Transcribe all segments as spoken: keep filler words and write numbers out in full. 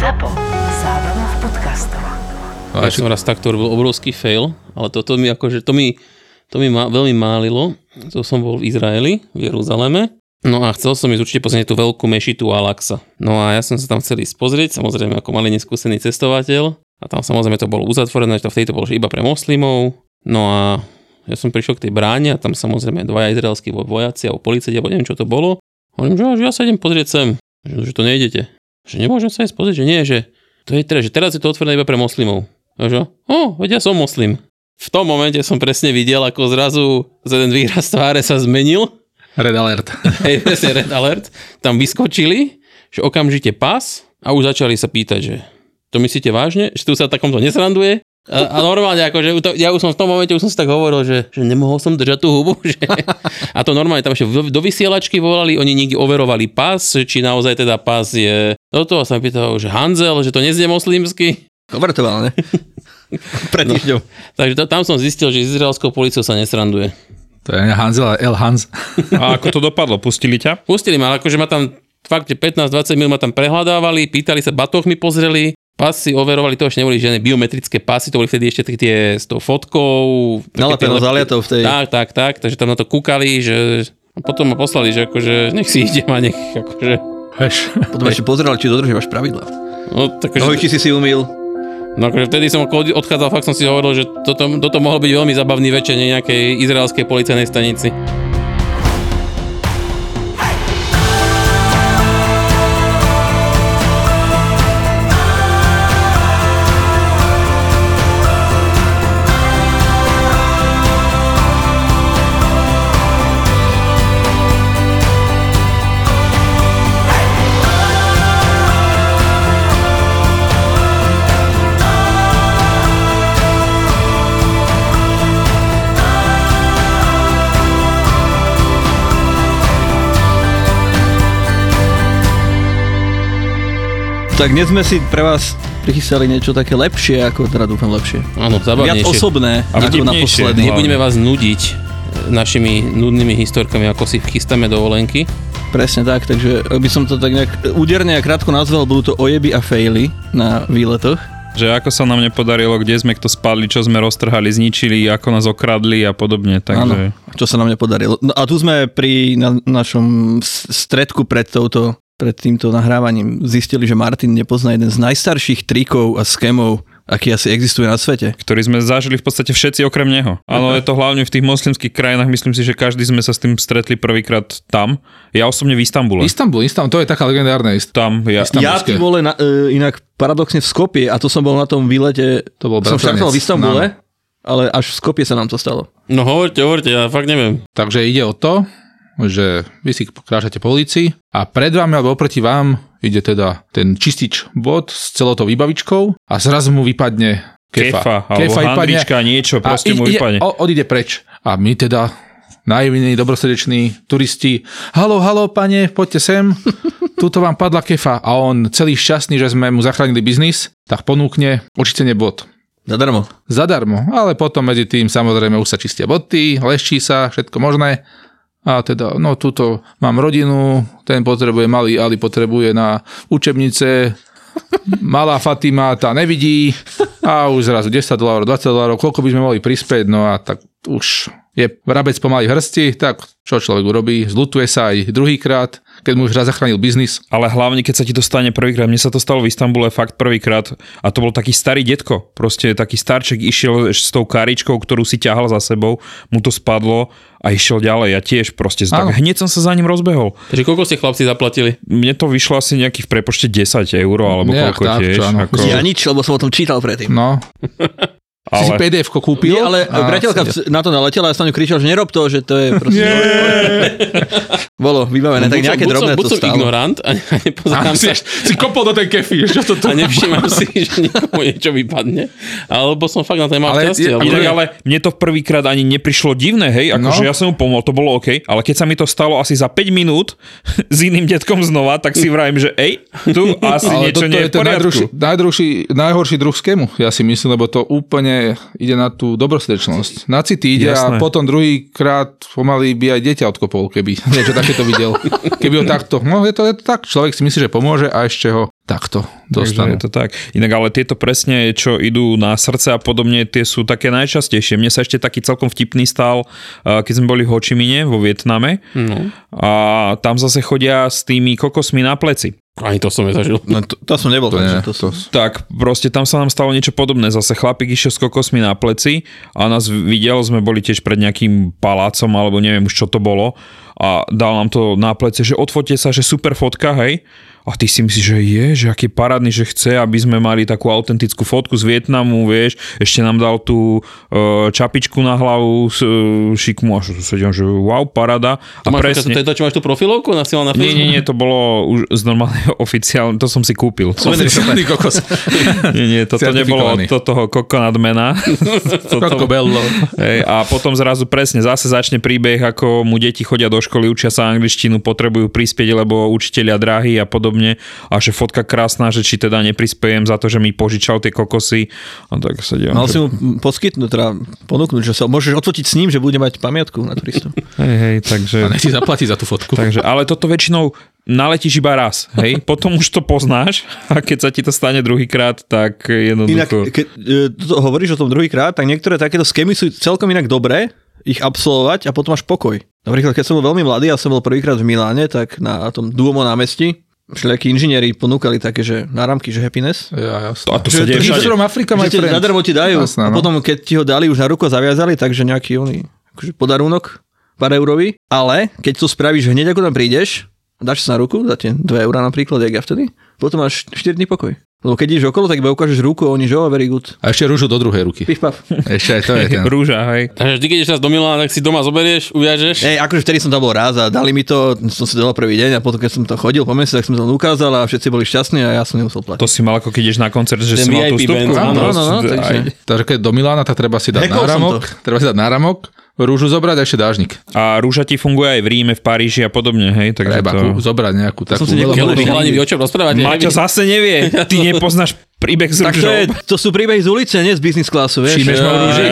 Zapo. Zábrná v podcastov. Ja som raz takto robil obrovský fail, ale toto mi akože, to mi, to mi ma, veľmi málilo. To som bol v Izraeli, v Jeruzaleme. No a chcel som ísť určite pozrieť tú veľkú mešitu Al-Axa. No a ja som sa tam chcel ísť pozrieť, samozrejme ako malý neskúsený cestovateľ. A tam samozrejme to bolo uzatvorené, že to vtedy to bolo iba pre moslimov. No a ja som prišiel k tej bráne a tam samozrejme dvaja izraelskí vojaci alebo policajti, alebo neviem čo to bolo. Hovorím, že ja sa idem pozrieť sem, že to nejdete. Že nemôžem sa ísť pozrieť, že nie, že to je tre, že teraz je to otvorené iba pre moslimov. A že, o, veď ja som moslim. V tom momente som presne videl, ako zrazu za ten výraz tváre sa zmenil. Red alert. Hej, presne red alert. Tam vyskočili, že okamžite pas a už začali sa pýtať, že to myslíte vážne? Že tu sa takomto nesranduje? A, a normálne, akože ja už som v tom momente, už som si tak hovoril, že, že nemohol som držať tú hubu. Že... A to normálne, tam ešte do, do vysielačky volali, oni niekde overovali pás, či naozaj teda pás je... Do toho sa mi pýtal, že Hanzel, že to neznie moslimsky. Obratoval, ne? Pred týždňou. No, takže to, tam som zistil, že izraelskou políciou sa nesranduje. To je Hanzel a El Hans. A ako to dopadlo? Pustili ťa? Pustili ma, akože ma tam fakt pätnásť dvadsať minút ma tam prehľadávali, pýtali sa, batoh mi pozreli. Pasy overovali, to ešte neboli žiadne biometrické pasy, to boli vtedy ešte tie s tou fotkou. Nalepeno zaliatou v tej... Tak, tak, tak, takže tam na to kúkali, že... A potom ma poslali, že akože nech si idem a nech akože... Heš. Potom ešte pozerali, či dodržiavaš pravidla. No, takže... Nohy, či si si umýl. No akože vtedy som odchádzal, fakt som si hovoril, že toto, toto mohlo byť veľmi zabavný večer nejakej izraelskej policajnej stanici. Tak dnes sme si pre vás prichystali niečo také lepšie, ako teda dúfam lepšie. Áno, zabavnejšie. Viac osobné, ako naposledy. Nebudeme vás nudiť našimi nudnými historkami, ako si chystáme dovolenky. Presne tak, takže by som to tak nejak úderne a krátko nazval, budú to ojeby a fejly na výletoch. Že ako sa nám nepodarilo, kde sme kto spadli, čo sme roztrhali, zničili, ako nás okradli a podobne. Takže... Áno, čo sa nám nepodarilo. No a tu sme pri na, našom stredku pred touto pred týmto nahrávaním zistili, že Martin nepozná jeden z najstarších trikov a skémov, aký asi existuje na svete. Ktorý sme zažili v podstate všetci okrem neho. Áno, je to hlavne v tých moslimských krajinách, myslím si, že každý sme sa s tým stretli prvýkrát tam. Ja osobne v Istanbule. Istanbul, Istanbul, to je taká legendárna Istanbul. Ja, ja ty vole, na, e, inak paradoxne v Skopie, a to som bol na tom výlete, to bol som štartoval v Istanbule, no. Ale až v Skopie sa nám to stalo. No hovorte, hovorte, ja fakt neviem. Takže ide o to, že vy si kráčate po ulici a pred vami alebo oproti vám ide teda ten čistič bod s celou tou výbavičkou a zrazu mu vypadne kefa. Kefa, alebo kefa handrička, vypadne, niečo, proste mu vypadne. A odíde preč. A my teda, naivní, dobrosrdeční turisti, haló, haló, pane, poďte sem, tuto vám padla kefa. A on celý šťastný, že sme mu zachránili biznis, tak ponúkne očistenie bod. Zadarmo. Zadarmo, ale potom medzi tým samozrejme už sa čistia boty, leščí sa, všetko možné. A teda, no túto mám rodinu, ten potrebuje, malý Ali potrebuje na učebnice, malá Fatima tá nevidí a už zrazu desať dolárov, dvadsať dolárov, koľko by sme mohli prispieť, no a tak už je vrabec pomaly v hrsti, tak čo človek urobí, zľutuje sa aj druhýkrát, keď mu už raz zachránil biznis. Ale hlavne, keď sa ti to stane prvýkrát, mne sa to stalo v Istanbule fakt prvýkrát a to bol taký starý detko, proste taký starček išiel s tou karičkou, ktorú si ťahal za sebou, mu to spadlo a išiel ďalej, ja tiež proste tak hneď som sa za ním rozbehol. Takže koľko ste chlapci zaplatili? Mne to vyšlo asi nejakých v prepočte desať eur alebo nejak koľko tak, tiež. Ako... Ja nič, lebo som o tom čítal predtým. No. Ale... Si si pé dé efko kúpil? Nie, ale a, priateľka sedel. Na to naletela a ja som ju kričal, že nerob to, že to je proste... Bolo vybavené, no, tak nejaké drobné to stalo. Buď som ignorant a nepozerám sa... Si, si kopol do tej kefy, čo to tu... A nevšimám si, že niekomu niečo vypadne. Alebo som fakt na to nemal šťastie. Ale, ale... ale mne to prvýkrát ani neprišlo divné, hej, akože no. Ja som mu pomohol, to bolo OK, ale keď sa mi to stalo asi za päť minút s iným detkom znova, tak si vrajím, že ej, tu asi niečo nie je v poriadku. Ale to je ten najhorší druh skému, ja si myslím, lebo to úplne nie, ide na tú dobrosrdečnosť. Na city ide. Jasné. A potom druhýkrát pomaly by aj dieťa odkopol, keby niečo takéto videl. Keby ho takto, no je to, je to tak, človek si myslí, že pomôže a ešte ho takto dostanú. Je to tak. Inak ale tieto presne, čo idú na srdce a podobne, tie sú také najčastejšie. Mne sa ešte taký celkom vtipný stal, keď sme boli v Hočimine vo Vietname. No. A tam zase chodia s tými kokosmi na pleci. Ani to som nezažil. No, to, to som nebol. To nie, to som... Tak, proste tam sa nám stalo niečo podobné. Zase chlapík išiel s kokosmi na pleci a nás videl, sme boli tiež pred nejakým palácom, alebo neviem už čo to bolo. A dal nám to na plece, že odfote sa, že super fotka, hej. A ty si myslíš, že je, že aký parádny, že chce, aby sme mali takú autentickú fotku z Vietnamu, vieš. Ešte nám dal tú e, čapičku na hlavu, e, šikmu, a čo sedem, že wow, paráda. A presne... To je to, čo máš tú profilovku? Na na nie, nie, nie, to bolo už z normálneho oficiálne, to som si kúpil. Oficiálny kokos. nie, nie, toto nebolo od toho kokonadmena. Koko bello. Hej, a potom zrazu presne, zase začne príbeh, ako mu deti chodia do školy, učia sa angličtinu, potrebujú prispieť, lebo učitelia drahí a podobne. A že fotka krásna, že či teda neprispiejem za to, že mi požičal tie kokosy. A tak sa diam. Mal že... si mu poskytnúť, teda ponúknuť, že sa môžeš odfotiť s ním, že bude mať pamiatku na turistov. Hej, hej, takže... A nech si zaplatí za tú fotku. Takže, ale toto väčšinou naletíš iba raz, hej? Potom už to poznáš a keď sa ti to stane druhýkrát, tak jednoducho... Inak, keď to hovoríš o tom druhýkrát, tak niektoré takéto schémy sú celkom inak dobré ich absolvovať a potom máš pokoj. Napríklad, keď som bol veľmi mladý, ja som bol prvýkrát v Miláne, tak na tom Duomo námestí všelijakí inžinieri ponúkali také, že náramky, že happiness. Ja, jasná. A to sa deje všade. Afrika, my friend. Zadarmo ti dajú. Jasná, no. A potom, keď ti ho dali, už na ruku zaviazali, takže nejaký oný akože podarúnok, pár eurový. Ale keď to spravíš hneď, ako tam prídeš, dáš sa na ruku, za tie dve eurá napríklad, jak ja vtedy, potom máš štyri dní pokoj. Lebo keď ideš okolo, tak iba ukážeš ruku a oni, že oh, very good. A ešte rúžu do druhej ruky. Pif, paf. Ešte aj to je ten. Rúža, hej. Takže vždy, keď ideš nás do Milána, tak si doma zoberieš, uviažeš. Hej, akože vtedy som tam bol raz a dali mi to, som si dal prvý deň a potom, keď som to chodil po mesiaci, tak som to ukázal a všetci boli šťastní a ja som nemusel platiť. To si mal ako keď ideš na koncert, že ten si mal tú vstupku. No, no, no, no, takže. takže keď do Milána, tak treba si dať náramok, treba si dať náramok. Rúžu zobrať a ešte dážnik. A rúža ti funguje aj v Ríme, v Paríži a podobne, hej? Takže treba to... zobrať nejakú takú... Som si nevedel, o čom rozprávať. Maťo zase nevie. Ty nepoznáš príbeh z rúžou. To sú príbehy z ulice, nie z business klasu, vieš? Čímeš mal rúži.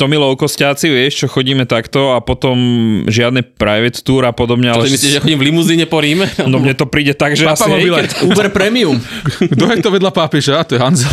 To milou kostiaci, vieš, čo chodíme takto a potom žiadne private tour a podobne. Ale... To myslíš, že chodím v limuzíne po Ríme? No mne to príde tak, že Papa asi... Mobile. Uber Premium. Kto je to vedľa pápeža? To je Hanzel.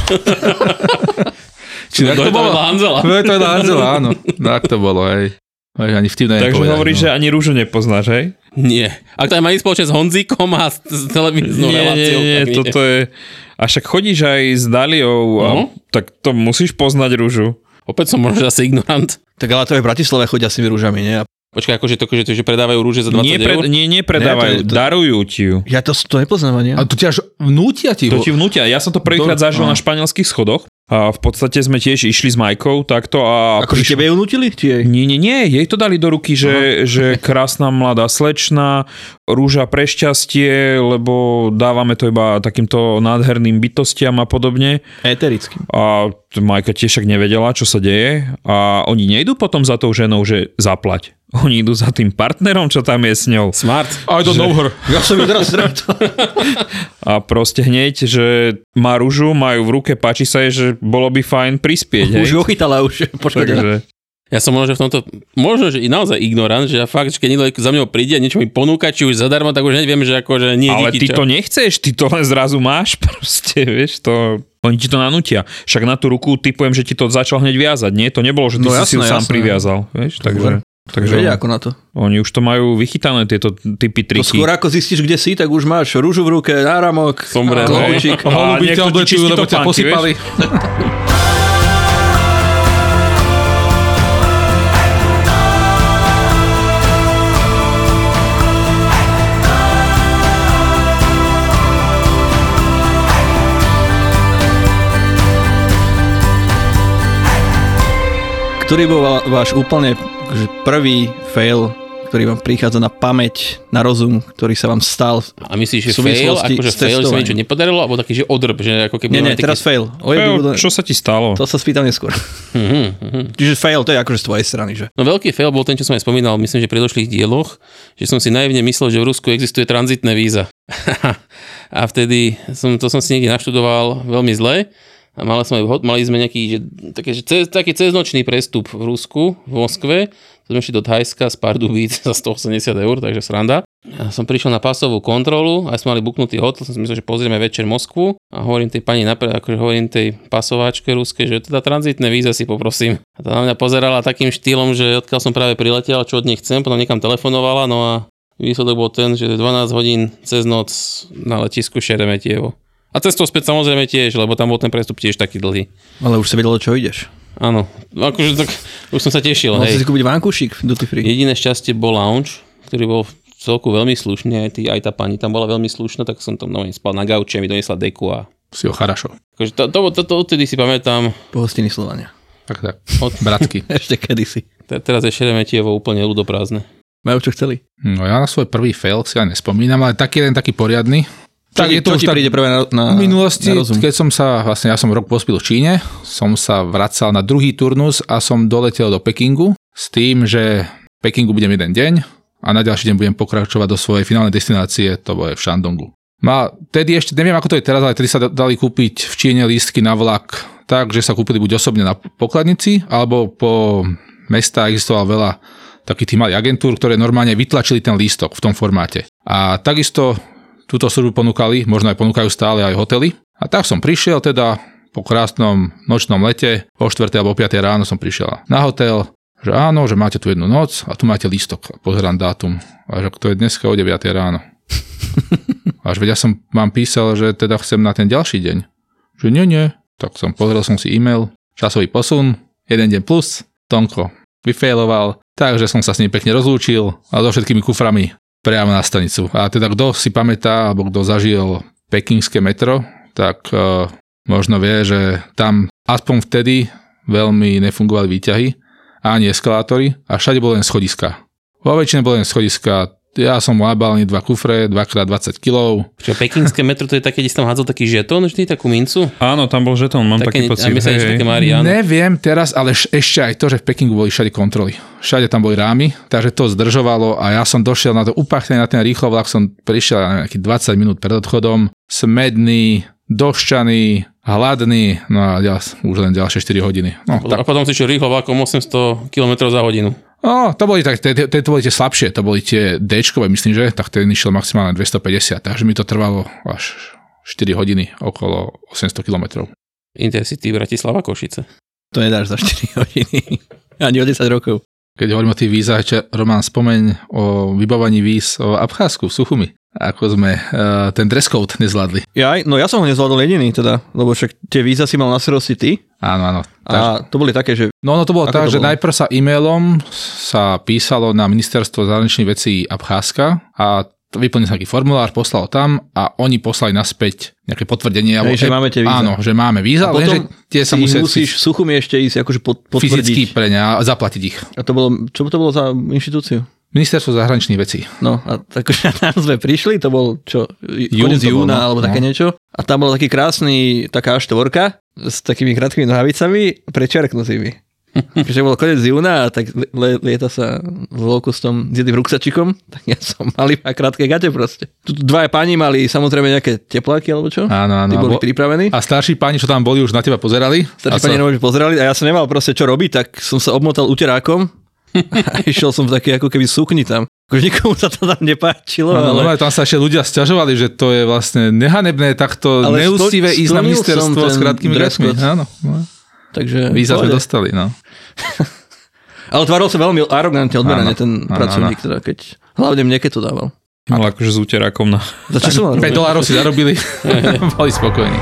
Čiže to bolo Hanzela. To je to Hanzela, áno. Tak to bolo, hej. Ani vtipne nepovedať. Takže hovoríš, no. Že ani rúžu nepoznáš, hej? Nie. Ak to aj má nič spoločné s Honzíkom a s televíznou reláciou. Nie, nie, toto je... A však chodíš aj s Daliou, uh-huh. Tak to musíš poznať rúžu. Opäť som možno asi ignorant. Tak ale to aj v Bratislave chodia s tými rúžami, nie? Počkaj, akože to, že to, že predávajú rúže za dvadsať eur? Nie, nepredávajú, ne, darujú ti ju. Ja to, to nepoznám, nie? A to ti až vnútia ti ho. To ti vnútia. Ja som to prvýkrát zažil na španielských schodoch. A v podstate sme tiež išli s Majkou takto a... Akože prišla... tebe ju nutili? Tie? Nie, nie, nie. Jej to dali do ruky, že, že krásna mladá slečna, rúža pre šťastie, lebo dávame to iba takýmto nádherným bytostiam a podobne. Eterickým. A Majka tiež však nevedela, čo sa deje. A oni nejdú potom za tou ženou, že zaplať. Oni idú za tým partnerom, čo tam je s ňou. Smart. I don't know her. Ja som ju teraz stretol. A proste hneď, že má rúžu, majú v ruke, páči sa jej, že bolo by fajn prispieť. Už ho chytala, už poškodená. Ja som možno, že v tomto, možno, že i naozaj ignorant, že ja fakt, že keď niekto za mňou príde a niečo mi ponúka, či už zadarmo, tak už hneď viem, že akože nie, ale díky, ty čo? To nechceš, ty to len zrazu máš proste, vieš, to... Oni ti to nanútia. Však na tú ruku typujem, že ti to začal hneď viazať, nie? To nebolo, že ty no si jasné, si ju jasné. Sám priviazal, vieš, takže... Takže vedia, ako na to. Oni už to majú vychytané, tieto typy triky. To skôr ako zistíš, kde si, tak už máš rúžu v ruke, náramok, holučík. A niekto ti čistí to pánky, vieš? Ktorý bol váš úplne prvý fail, ktorý vám prichádza na pamäť, na rozum, ktorý sa vám stal. A myslíš, že fail, akože fail, že sa niečo nepodarilo, alebo taký, že odrb, že ako keby... Nie, nie, teraz taký... fail. fail do... Čo sa ti stalo? To sa spýtam neskôr. Mm-hmm, mm-hmm. Čiže fail, to je akože z tvojej strany, že? No veľký fail bol ten, čo som aj spomínal, myslím, že v predošlých dieloch, že som si naivne myslel, že v Rusku existuje tranzitné víza. A vtedy som, to som si niekde naštudoval veľmi zle. A mali sme, mali sme nejaký, že, také, že cez, taký ceznočný prestup v Rusku, v Moskve. Sme šli do Thajska z Pardubic za stoosemdesiat eur, takže sranda. A som prišiel na pasovú kontrolu, aj sme mali buknutý hotel, som si myslel, že pozrieme večer Moskvu. A hovorím tej pani, akože hovorím tej pasováčke ruskej, že teda tranzitné víza si poprosím. A tá na mňa pozerala takým štýlom, že odkiaľ som práve priletel, čo od nej chcem, potom niekam telefonovala, no a výsledok bol ten, že dvanásť hodín cez noc na letisku Sheremetievo. A cestou späť samozrejme tiež, lebo tam bol ten prestup tiež taký dlhý. Ale už sa vedelo, čo ideš. Áno, akože tak už som sa tešil. Mal si si kúpiť vankúšik do tých frí. Jediné šťastie bol lounge, ktorý bol v celku veľmi slušný, aj, tý, aj tá pani tam bola veľmi slušná, tak som tam no, spal na gauči a mi donesla deku a... Si ho charašol. Akože to, to, to, to odtedy si pamätám. Pohostiny Slovania. Tak tak, od bratky. Ešte kedysi. Te, teraz je Sheremetievo úplne ľudoprázdne. Majú čo chceli. No ja na svoj prvý fail si aj nespomínam, ale taký jeden taký poriadny. Tak je to, čo ti príde prvé na, na minulosti, na keď som sa, vlastne ja som rok pospil v Číne, som sa vracal na druhý turnus a som doletel do Pekingu s tým, že v Pekingu budem jeden deň a na ďalší deň budem pokračovať do svojej finálnej destinácie, to bude v Shandongu. A tedy ešte, neviem ako to je teraz, ale tedy sa dali kúpiť v Číne lístky na vlak tak, že sa kúpili buď osobne na pokladnici, alebo po mestách existoval veľa takých tých malých agentúr, ktoré normálne vytlačili ten lístok v tom formáte. A takisto túto službu ponúkali, možno aj ponúkajú stále aj hotely. A tak som prišiel teda po krásnom nočnom lete, o štvrtej alebo o piatej ráno som prišiel na hotel, že áno, že máte tu jednu noc a tu máte lístok. Pozerám dátum. A že to je dneska o deviatej ráno. Až veď ja som vám písal, že teda chcem na ten ďalší deň. Že nie, nie. Tak som pozrel som si e-mail, časový posun, jeden deň plus, Tonko vyfailoval, takže som sa s ním pekne rozlúčil a so všetkými kuframi priamo na stanicu. A teda kto si pamätá, alebo kto zažil pekingské metro, tak e, možno vie, že tam aspoň vtedy veľmi nefungovali výťahy, ani eskalátory a všade bolo len schodiska. Vo väčšine bolo len schodiska. Ja som lábal dva kufre, dvakrát dvadsať kilogramov. Čo pekingské metro, to je také, kde si tam hádzal taký žetón, vždy takú mincu? Áno, tam bol žetón, mám také, taký pocit. Hej, hej. Také neviem teraz, ale š- ešte aj to, že v Pekingu boli všade kontroly. Všade tam boli rámy, takže to zdržovalo a ja som došiel na to upachnenie, na ten rýchlovlak, som prišiel na nejakých dvadsať minút pred odchodom, smedný, doščaný, hladný, no a ďal, už len ďalšie štyri hodiny. No, a potom si šiel rýchlovlakom osemsto kilometrov za hodinu. No, to boli tak, to, to boli tie slabšie, to boli tie D-čkové, myslím, že, tak ten išiel maximálne dvestopäťdesiat, takže mi to trvalo až štyri hodiny, okolo osemsto kilometrov. Intercity Bratislava, Košice. To nedáš za štyri hodiny, ani o desať rokov. Keď hovorím o tých vízach, Roman, spomeň o vybavaní víz o Abcházsku v Suchumi, ako sme uh, ten dress code nezvládli. Ja, no ja som ho nezvládol jediný teda, lebo však tie víza si mal na starosti ty. Áno, áno. Tá, a to boli také, že... No, no to bolo tak, to že bolo? Najprv sa e-mailom sa písalo na ministerstvo zahraničných vecí Abcházska a vyplnil sa nejaký formulár, poslal tam a oni poslali naspäť nejaké potvrdenie. Hej, alebo, že máme tie víza. Áno, že máme víza, ale že tie sa musia... musíš v Suchumi ešte ísť akože potvrdiť. Fyzicky pre ne a zaplatiť ich. A to bolo, čo to bolo za inštitúciu? Ministerstvo zahraničných vecí. No a takže tam sme prišli, to bol čo, konec júna bol, no, alebo také no. Niečo. A tam bol taký krásny, taká štvorka s takými krátkými nohavicami prečiarknutými. Pretože bol konec júna a tak lieta sa v loku s tom s jedným ruksačikom, tak ja som mal iba krátke gate proste. Tu dvaja páni mali samozrejme nejaké tepláky alebo čo? Áno, áno. Tí boli bo... pripravení. A starší páni, čo tam boli, už na teba pozerali? Starší páni sa... pozerali a ja som nemal proste čo robiť, tak som sa obmotal uterákom. A išiel som v takej ako keby sukni tam. Akože nikomu sa to tam nepáčilo. No, ale... no, tam sa ešte ľudia sťažovali, že to je vlastne nehanebné takto ale neústivé ísť na ministerstvo s krátkými dresmi. Áno. No. Takže... Víza sme dostali, no. Ale tvarol sa veľmi arogantne odberane ten áno, pracovník, áno. Teda keď... Hlavne mne, keď to dával. Ale akože z úterakom na... Za čo som mal robiť? päť dolárov si zarobili. Boli spokojní.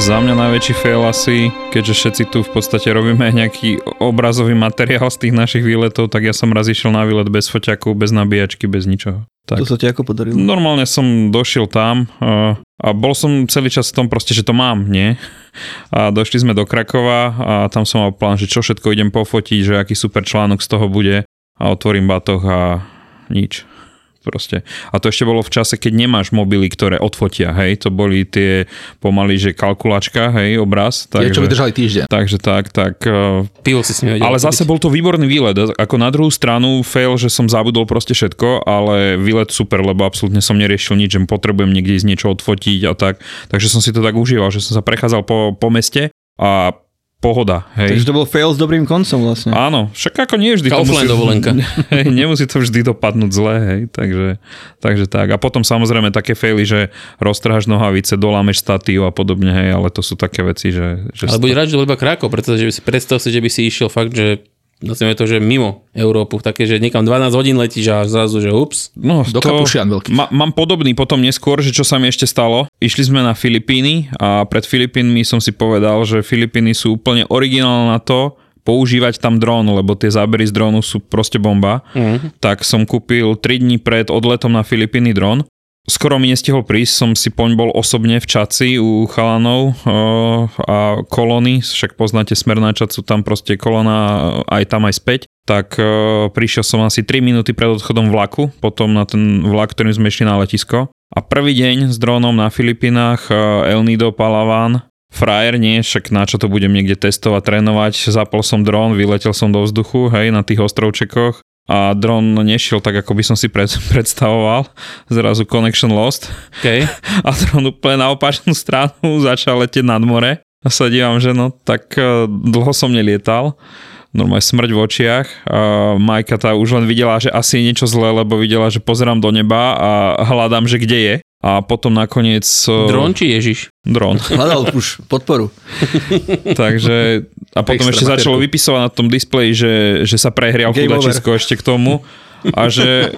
Za mňa najväčší fail asi, keďže všetci tu v podstate robíme nejaký obrazový materiál z tých našich výletov, tak ja som raz išiel na výlet bez foťaku, bez nabíjačky, bez ničoho. Tak. To sa ti ako podarilo? Normálne som došiel tam uh, a bol som celý čas v tom proste, že to mám, nie? A došli sme do Krakova a tam som mal plán, že čo všetko idem pofotiť, že aký super článok z toho bude a otvorím batoh a nič. proste. A to ešte bolo v čase, keď nemáš mobily, ktoré odfotia, hej, to boli tie pomaly, že kalkulačka, hej, obraz. Je, čo vydržali týždeň. Takže tak, tak. Pilo si s nimi. Ale zase bol to výborný výlet, ako na druhú stranu fail, že som zabudol proste všetko, ale výlet super, lebo absolútne som neriešil nič, že potrebujem niekde ísť niečo odfotiť a tak. Takže som si to tak užíval, že som sa prechádzal po, po meste a pohoda, hej. Takže to bol fail s dobrým koncom vlastne. Áno, však ako nie vždy to musí... dovolenka. Hej, nemusí to vždy dopadnúť zle, hej, takže, takže tak. A potom samozrejme také faily, že roztrháš nohavice, dolámeš statív a podobne, hej, ale to sú také veci, že... že ale buď rád, že to bol iba Krakov, pretože by si predstav si, že by si išiel fakt, že nazvime to, že mimo Európu, také, že niekam dvanásť hodín letíš a zrazu, že ups. No, do Kapušian veľký. Ma, mám podobný potom neskôr, že čo sa mi ešte stalo. Išli sme na Filipíny a pred Filipínmi som si povedal, že Filipíny sú úplne originálne na to, používať tam drón, lebo tie zábery z drónu sú proste bomba. Mm. Tak som kúpil tri dni pred odletom na Filipíny drón. Skoro mi nestihol prísť, som si poň bol osobne v Čaci u chalanov a kolony, však poznáte smer na Čacu, tam proste kolona aj tam aj späť, tak prišiel som asi tri minúty pred odchodom vlaku, potom na ten vlak, ktorým sme išli na letisko. A prvý deň s drónom na Filipinách, El Nido, Palawan, frajer nie, však na čo to budem niekde testovať, trénovať, zapol som drón, vyletel som do vzduchu, hej, na tých ostrovčekoch. A dron nešiel tak, ako by som si pred, predstavoval. Zrazu connection lost. Okay. A dron úplne na opačnú stranu začal letieť nad more. A sa dívam, že no, tak dlho som nelietal. Normálne smrť v očiach. Uh, Majka tá už len videla, že asi je niečo zlé, lebo videla, že pozerám do neba a hľadám, že kde je. A potom nakoniec... Dron či Ježiš? Dron. Hľadal už podporu. Takže... A potom extra ešte materku. Začalo vypisovať na tom displeji, že, že sa prehrial chudačisko ešte k tomu. A že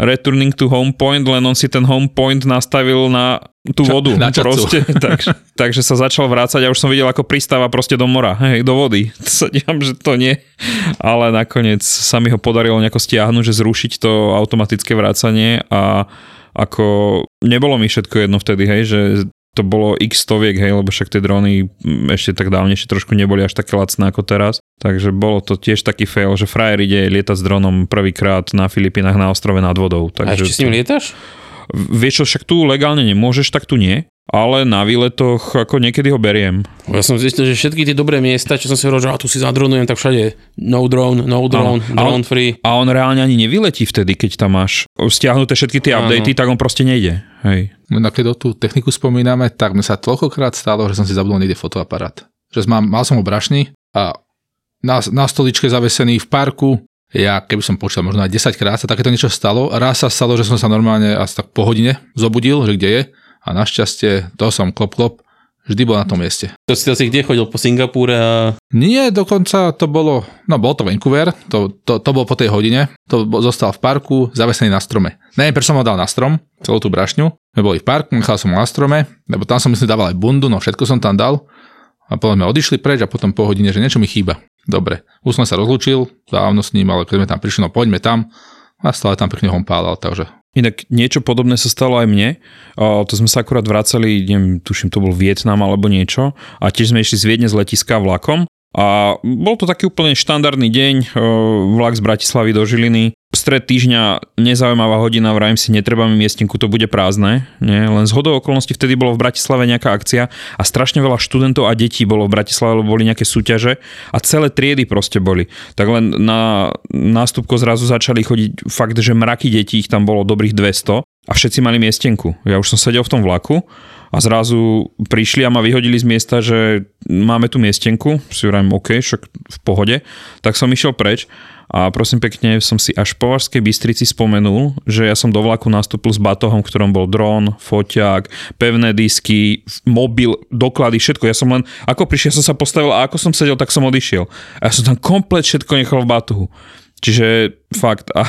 returning to home point, len on si ten home point nastavil na tú Čo, vodu. Na proste, tak, takže sa začal vrácať a už som videl, ako pristáva proste do mora, hej, do vody. Sadím, že to nie. Ale nakoniec sa mi ho podarilo nejako stiahnuť, že zrušiť to automatické vrácanie a ako nebolo mi všetko jedno vtedy, hej, že to bolo x stoviek, hej, lebo však tie dróny ešte tak dávnejšie trošku neboli až také lacné ako teraz. Takže bolo to tiež taký fail, že frajer ide lietať s dronom prvýkrát na Filipínach na ostrove nad vodou. Takže a ešte s ním lietaš? Vieš čo, však tu legálne nemôžeš, tak tu nie. Ale na výletoch ako niekedy ho beriem. Ja som zistil, že všetky tie dobré miesta, čo som si hovoril, že a tu si zadronujem, tak všade no drone, no drone, ano. Drone free. A on reálne ani nevyletí vtedy, keď tam máš stiahnuté všetky tie updaty, tak on proste nejde. Hej. No keď o tú techniku spomíname, tak mi sa toľkokrát stalo, že som si zabudol niekde fotoaparát. Že mám, mal som ho brašný a na, na stoličke zavesený v parku. Ja keby som počítal možno aj desaťkrát sa takéto niečo stalo. Raz sa stalo, že som sa normálne asi tak po hodine zobudil, že kde je. A našťastie, to som klop klop, vždy bol na tom mieste. To si asi kde chodil, po Singapúre a... Nie, dokonca to bolo, no bol to Vancouver, to, to, to bol po tej hodine, to bol, zostal v parku, zavesený na strome. Neviem, prečo som ho dal na strom, celú tú brašňu, my boli v parku, nechal som ho na strome, lebo tam som myslím dával aj bundu, no všetko som tam dal a potom sme odišli preč a potom po hodine, že niečo mi chýba. Dobre, už som sa rozlúčil, dávno s ním, ale keď sme tam prišli, no poďme tam a stále tam pekne hompálal, takže... Inak niečo podobné sa stalo aj mne. O, to sme sa akurát vracali, neviem, tuším, to bol Vietnam alebo niečo. A tiež sme išli z Viedne z letiska vlakom. A bol to taký úplne štandardný deň, vlak z Bratislavy do Žiliny. Stred týždňa, nezaujímavá hodina, vrajím si, netreba mi miestinku, to bude prázdne. Nie? Len zhodou okolností vtedy bolo v Bratislave nejaká akcia a strašne veľa študentov a detí bolo v Bratislave, lebo boli nejaké súťaže a celé triedy proste boli. Tak len na nástupko zrazu začali chodiť fakt, že mraky detí, ich tam bolo dobrých dvesto a všetci mali miestenku. Ja už som sedel v tom vlaku a zrazu prišli a ma vyhodili z miesta, že máme tu miestenku, si vrajím, OK, však v pohode, tak som išiel preč. A prosím pekne, som si až po Považskej Bystrici spomenul, že ja som do vlaku nastúpil s batohom, v ktorom bol dron, foťák, pevné disky, mobil, doklady, všetko. Ja som len, ako prišiel, som sa postavil a ako som sedel, tak som odišiel. A ja som tam komplet všetko nechal v batohu. Čiže fakt, a,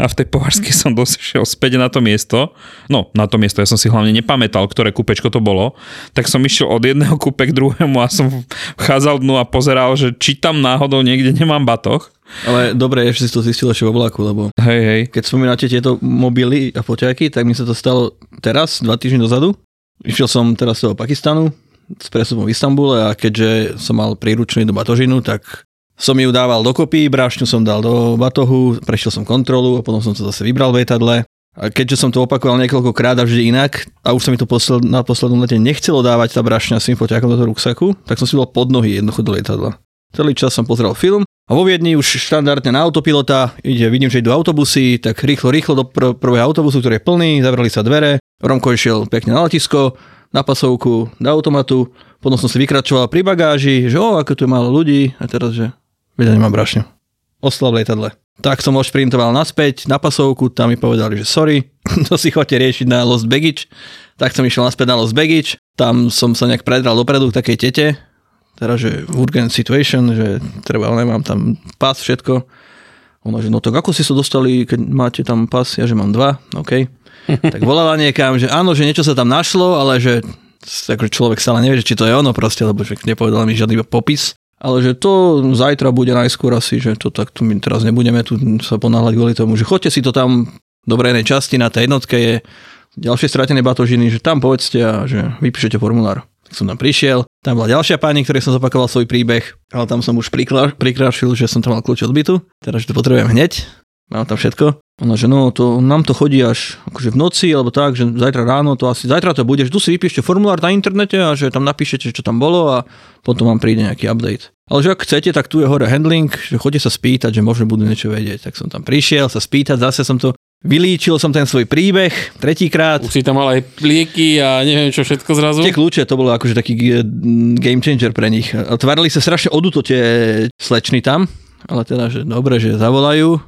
a v tej Považskej som dosišiel späť na to miesto, no na to miesto, ja som si hlavne nepamätal, ktoré kúpečko to bolo, tak som išiel od jedného kúpe k druhému a som vchádzal dnu a pozeral, že či tam náhodou niekde nemám batoh. Ale dobre, ešte si to zistil ešte vo vlaku, lebo hej, hej. Keď spomínate tieto mobily a foťáky, tak mi sa to stalo teraz, dva týždne dozadu. Išiel som teraz do Pakistanu s presupom v Istanbule a keďže som mal príručný do batožinu, tak som ju dával dokopy, brášňu som dal do batohu, prešiel som kontrolu a potom som to zase vybral v lietadle. A keďže som to opakoval niekoľkokrát a vždy inak a už sa mi to posled, na poslednom lete nechcelo dávať tá brašňa s tým poťakom do toho ruksaku, tak som si dal pod nohy jednoducho do lietadla. Celý čas som pozrel film a vo Viedni už štandardne na autopilota ide, vidím, že idú autobusy, tak rýchlo, rýchlo do pr- prvého autobusu, ktorý je plný, zavreli sa dvere, Romko išiel pekne na letisko, na pasovku, do automatu, potom som si vykračoval pri bagáži, že o, ako tu je málo ľudí a teraz, že vedel nemám brašňu. Ostal v lietadle. Tak som odšprintoval naspäť na pasovku, tam mi povedali, že sorry, to si chodte riešiť na Lost Baggage. Tak som išiel naspäť na Lost Baggage, tam som sa nejak predral dopredu k takej tete, teda že urgent situation, že treba, nemám tam pás, všetko. Ono, že no tak ako si sa dostali, keď máte tam pás, ja že mám dva, okej. Okay. Tak volala niekam, že áno, že niečo sa tam našlo, ale že akože človek stále nevie, či to je ono proste, lebo že nepovedala mi žiadny popis. Ale že to zajtra bude najskôr asi, že to tak tu my teraz nebudeme tu sa ponáhľať kvôli tomu, že choďte si to tam do brejnej časti, na tej jednotke je ďalšie stratené batožiny, že tam povedzte a že vypíšete formulár. Tak som tam prišiel, tam bola ďalšia pani, ktorej som zopakoval svoj príbeh, ale tam som už prikla- prikrášil, že som tam mal kľúč od bytu, teda že to potrebujem hneď, mám tam všetko. Ona, že no, to, nám to chodí až akože v noci, alebo tak, že zajtra ráno, to asi zajtra to bude, že tu si vypíšte formulár na internete a že tam napíšete, čo tam bolo a potom vám príde nejaký update. Ale že ak chcete, tak tu je hore handling, že chodí sa spýtať, že možno budú niečo vedieť. Tak som tam prišiel sa spýtať, zase som to vylíčil, som ten svoj príbeh tretíkrát. Už si tam mal aj plieky a neviem čo všetko zrazu. Tie kľúče, to bolo akože taký game changer pre nich. Tvárili sa strašne odúto tie slečny tam, ale teda, že dobre, že zavolajú.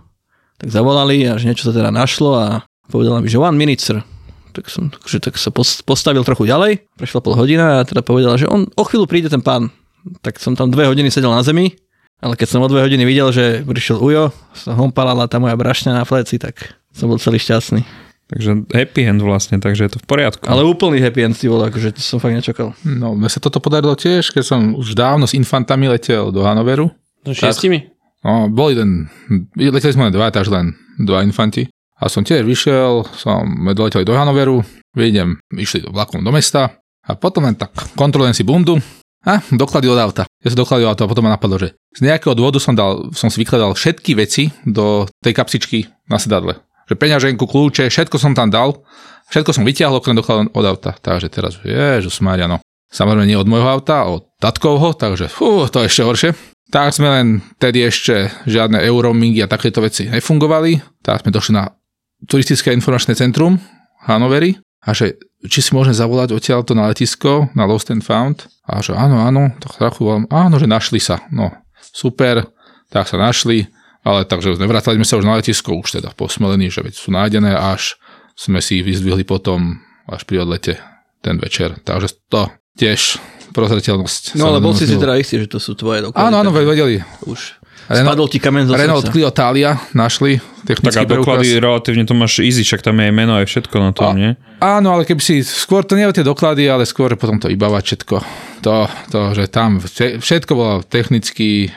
Tak zavolali a že niečo sa teda našlo a povedala mi, že one minute, sir. Tak som takže, tak sa postavil trochu ďalej, prešla pol hodina a teda povedala, že on o chvíľu príde ten pán. Tak som tam dve hodiny sedel na zemi, ale keď som o dve hodiny videl, že prišiel Ujo, sa hompalala tá moja brašňa na pleci, tak som bol celý šťastný. Takže happy end vlastne, takže je to v poriadku. Ale úplný happy end si bol, akože to som fakt nečakal. No, mne sa toto podarilo tiež, keď som už dávno s infantami letel do Hanoveru. No šiestimi? No, bol jeden, leteli sme len dva, takže len dva infanti. A som tiež vyšiel, som doleteli do Hanoveru, vidím, išli vlakom do mesta a potom len tak kontrolujem si bundu a doklady od auta. Ja som doklady od auta a potom ma napadlo, že z nejakého dôvodu som dal, som si vykladal všetky veci do tej kapsičky na sedadle. Že peňaženku, kľúče, všetko som tam dal, všetko som vyťahol okrem dokladov od auta. Takže teraz, ježusmária, no. Samozrejme nie od môjho auta, od tatkovho, takže fú, to je ešte horšie. Tak sme len tedy ešte žiadne euromingy a takéto veci nefungovali. Tak sme došli na turistické informačné centrum Hanoveri a že či si môžeme zavolať odtiaľto na letisko, na Lost and Found. A že áno, áno, tak zachovalom, áno, že našli sa. No, super, tak sa našli, ale takže nevrátali sme sa už na letisko, už teda posmelení, že veď sú nájdené, až sme si ich vyzdvihli potom až pri odlete ten večer. Takže to tiež... prozreteľnosť. No ale bol si si teda istý, že to sú tvoje doklady. Áno, áno, vedeli. Už spadol ti kamen zo srdca. Renault Clio Thalia našli. Tak a doklady relatívne to máš easy, však tam je meno aj všetko na tom, a, nie? Áno, ale keby si skôr to nie tie doklady, ale skôr potom to ibavať všetko. To, to, že tam všetko bolo technicky,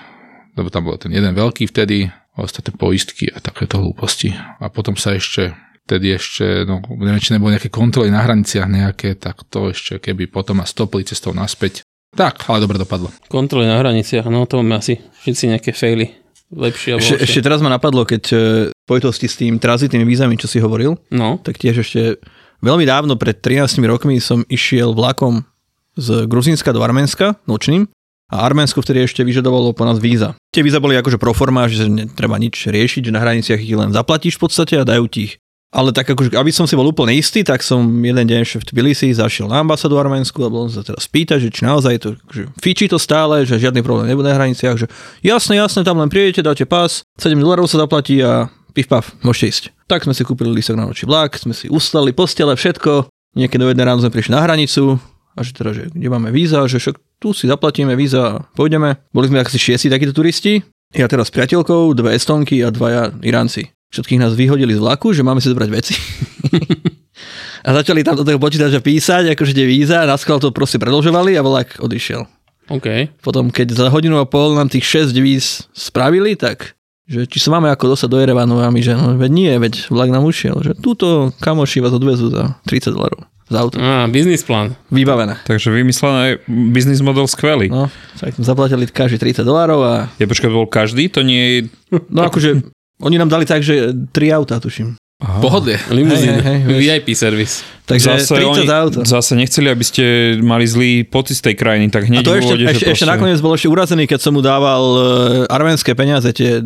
lebo tam bol ten jeden veľký vtedy, ostatné poistky a takéto hlúposti. A potom sa ešte... Tedy ešte, no neviem, či nebolo nejaké kontroly na hraniciach nejaké, tak to ešte keby potom ma stopili cestou naspäť. Tak, ale dobre dopadlo. Kontroly na hraniciach, no to máme asi všetci nejaké faily. Lepšie alebo ešte, ešte teraz ma napadlo, keď v pojitosti s tým tranzitnými vízami, čo si hovoril, no. Tak tiež ešte veľmi dávno, pred trinástimi rokmi som išiel vlakom z Gruzínska do Arménska nočným a Arménsko vtedy ešte vyžadovalo po nás víza. Tie víza boli akože pro forma, že netreba nič riešiť, že na hraniciach ich len zaplatíš v podstate a dajú ti. Ale tak akože, aby som si bol úplne istý, tak som jeden deň ešte v Tbilisi zašiel na ambasádu Arménsku a bol sa teraz spýtať, že či naozaj to, že fičí to stále, že žiadny problém nebude na hraniciach, že jasne, jasne, tam len prijedete, dáte pás, sedem dolárov sa zaplatí a pif paf, môžete ísť. Tak sme si kúpili lístok na nočný vlak, sme si ustlali postele, všetko, niekedy do jednej ráno sme prišli na hranicu a že teda, že kde máme víza, že však tu si zaplatíme víza a pôjdeme. Boli sme asi šiesti takíto turisti, ja teraz s priateľkou, dve Estonky a dvaja Iránci. Všetkých nás vyhodili z vlaku, že máme si zobrať veci. A začali tam do toho počítača písať, akože tie víza a naschvál to proste predĺžovali a vlak odišiel. OK. Potom, keď za hodinu a pol nám tých šesť víz spravili, tak, že či sa máme ako dostať do Jerevanu a my, že no, veď nie, veď vlak nám ušiel, že túto kamoši vás odvezú za tridsať dolarov. z auta. Á, business plán. Vybavené. Takže vymyslené, business model skvelý. No, tak zaplatili každý tridsať dolárov a... Ja počkaj, bol každý? To nie je... No akože, oni nám dali tak, že tri auta, tuším. Aha. Pohodlie, limuzín, hey, hey, vé í pé servis. Takže zase tridsať oni, auta. Zase nechceli, aby ste mali zlý pocit z tej krajiny, tak hneď v úvode, že... A to ešte, ešte, ešte nakoniec bol ešte urazený, keď som mu dával arménske peniaze, tie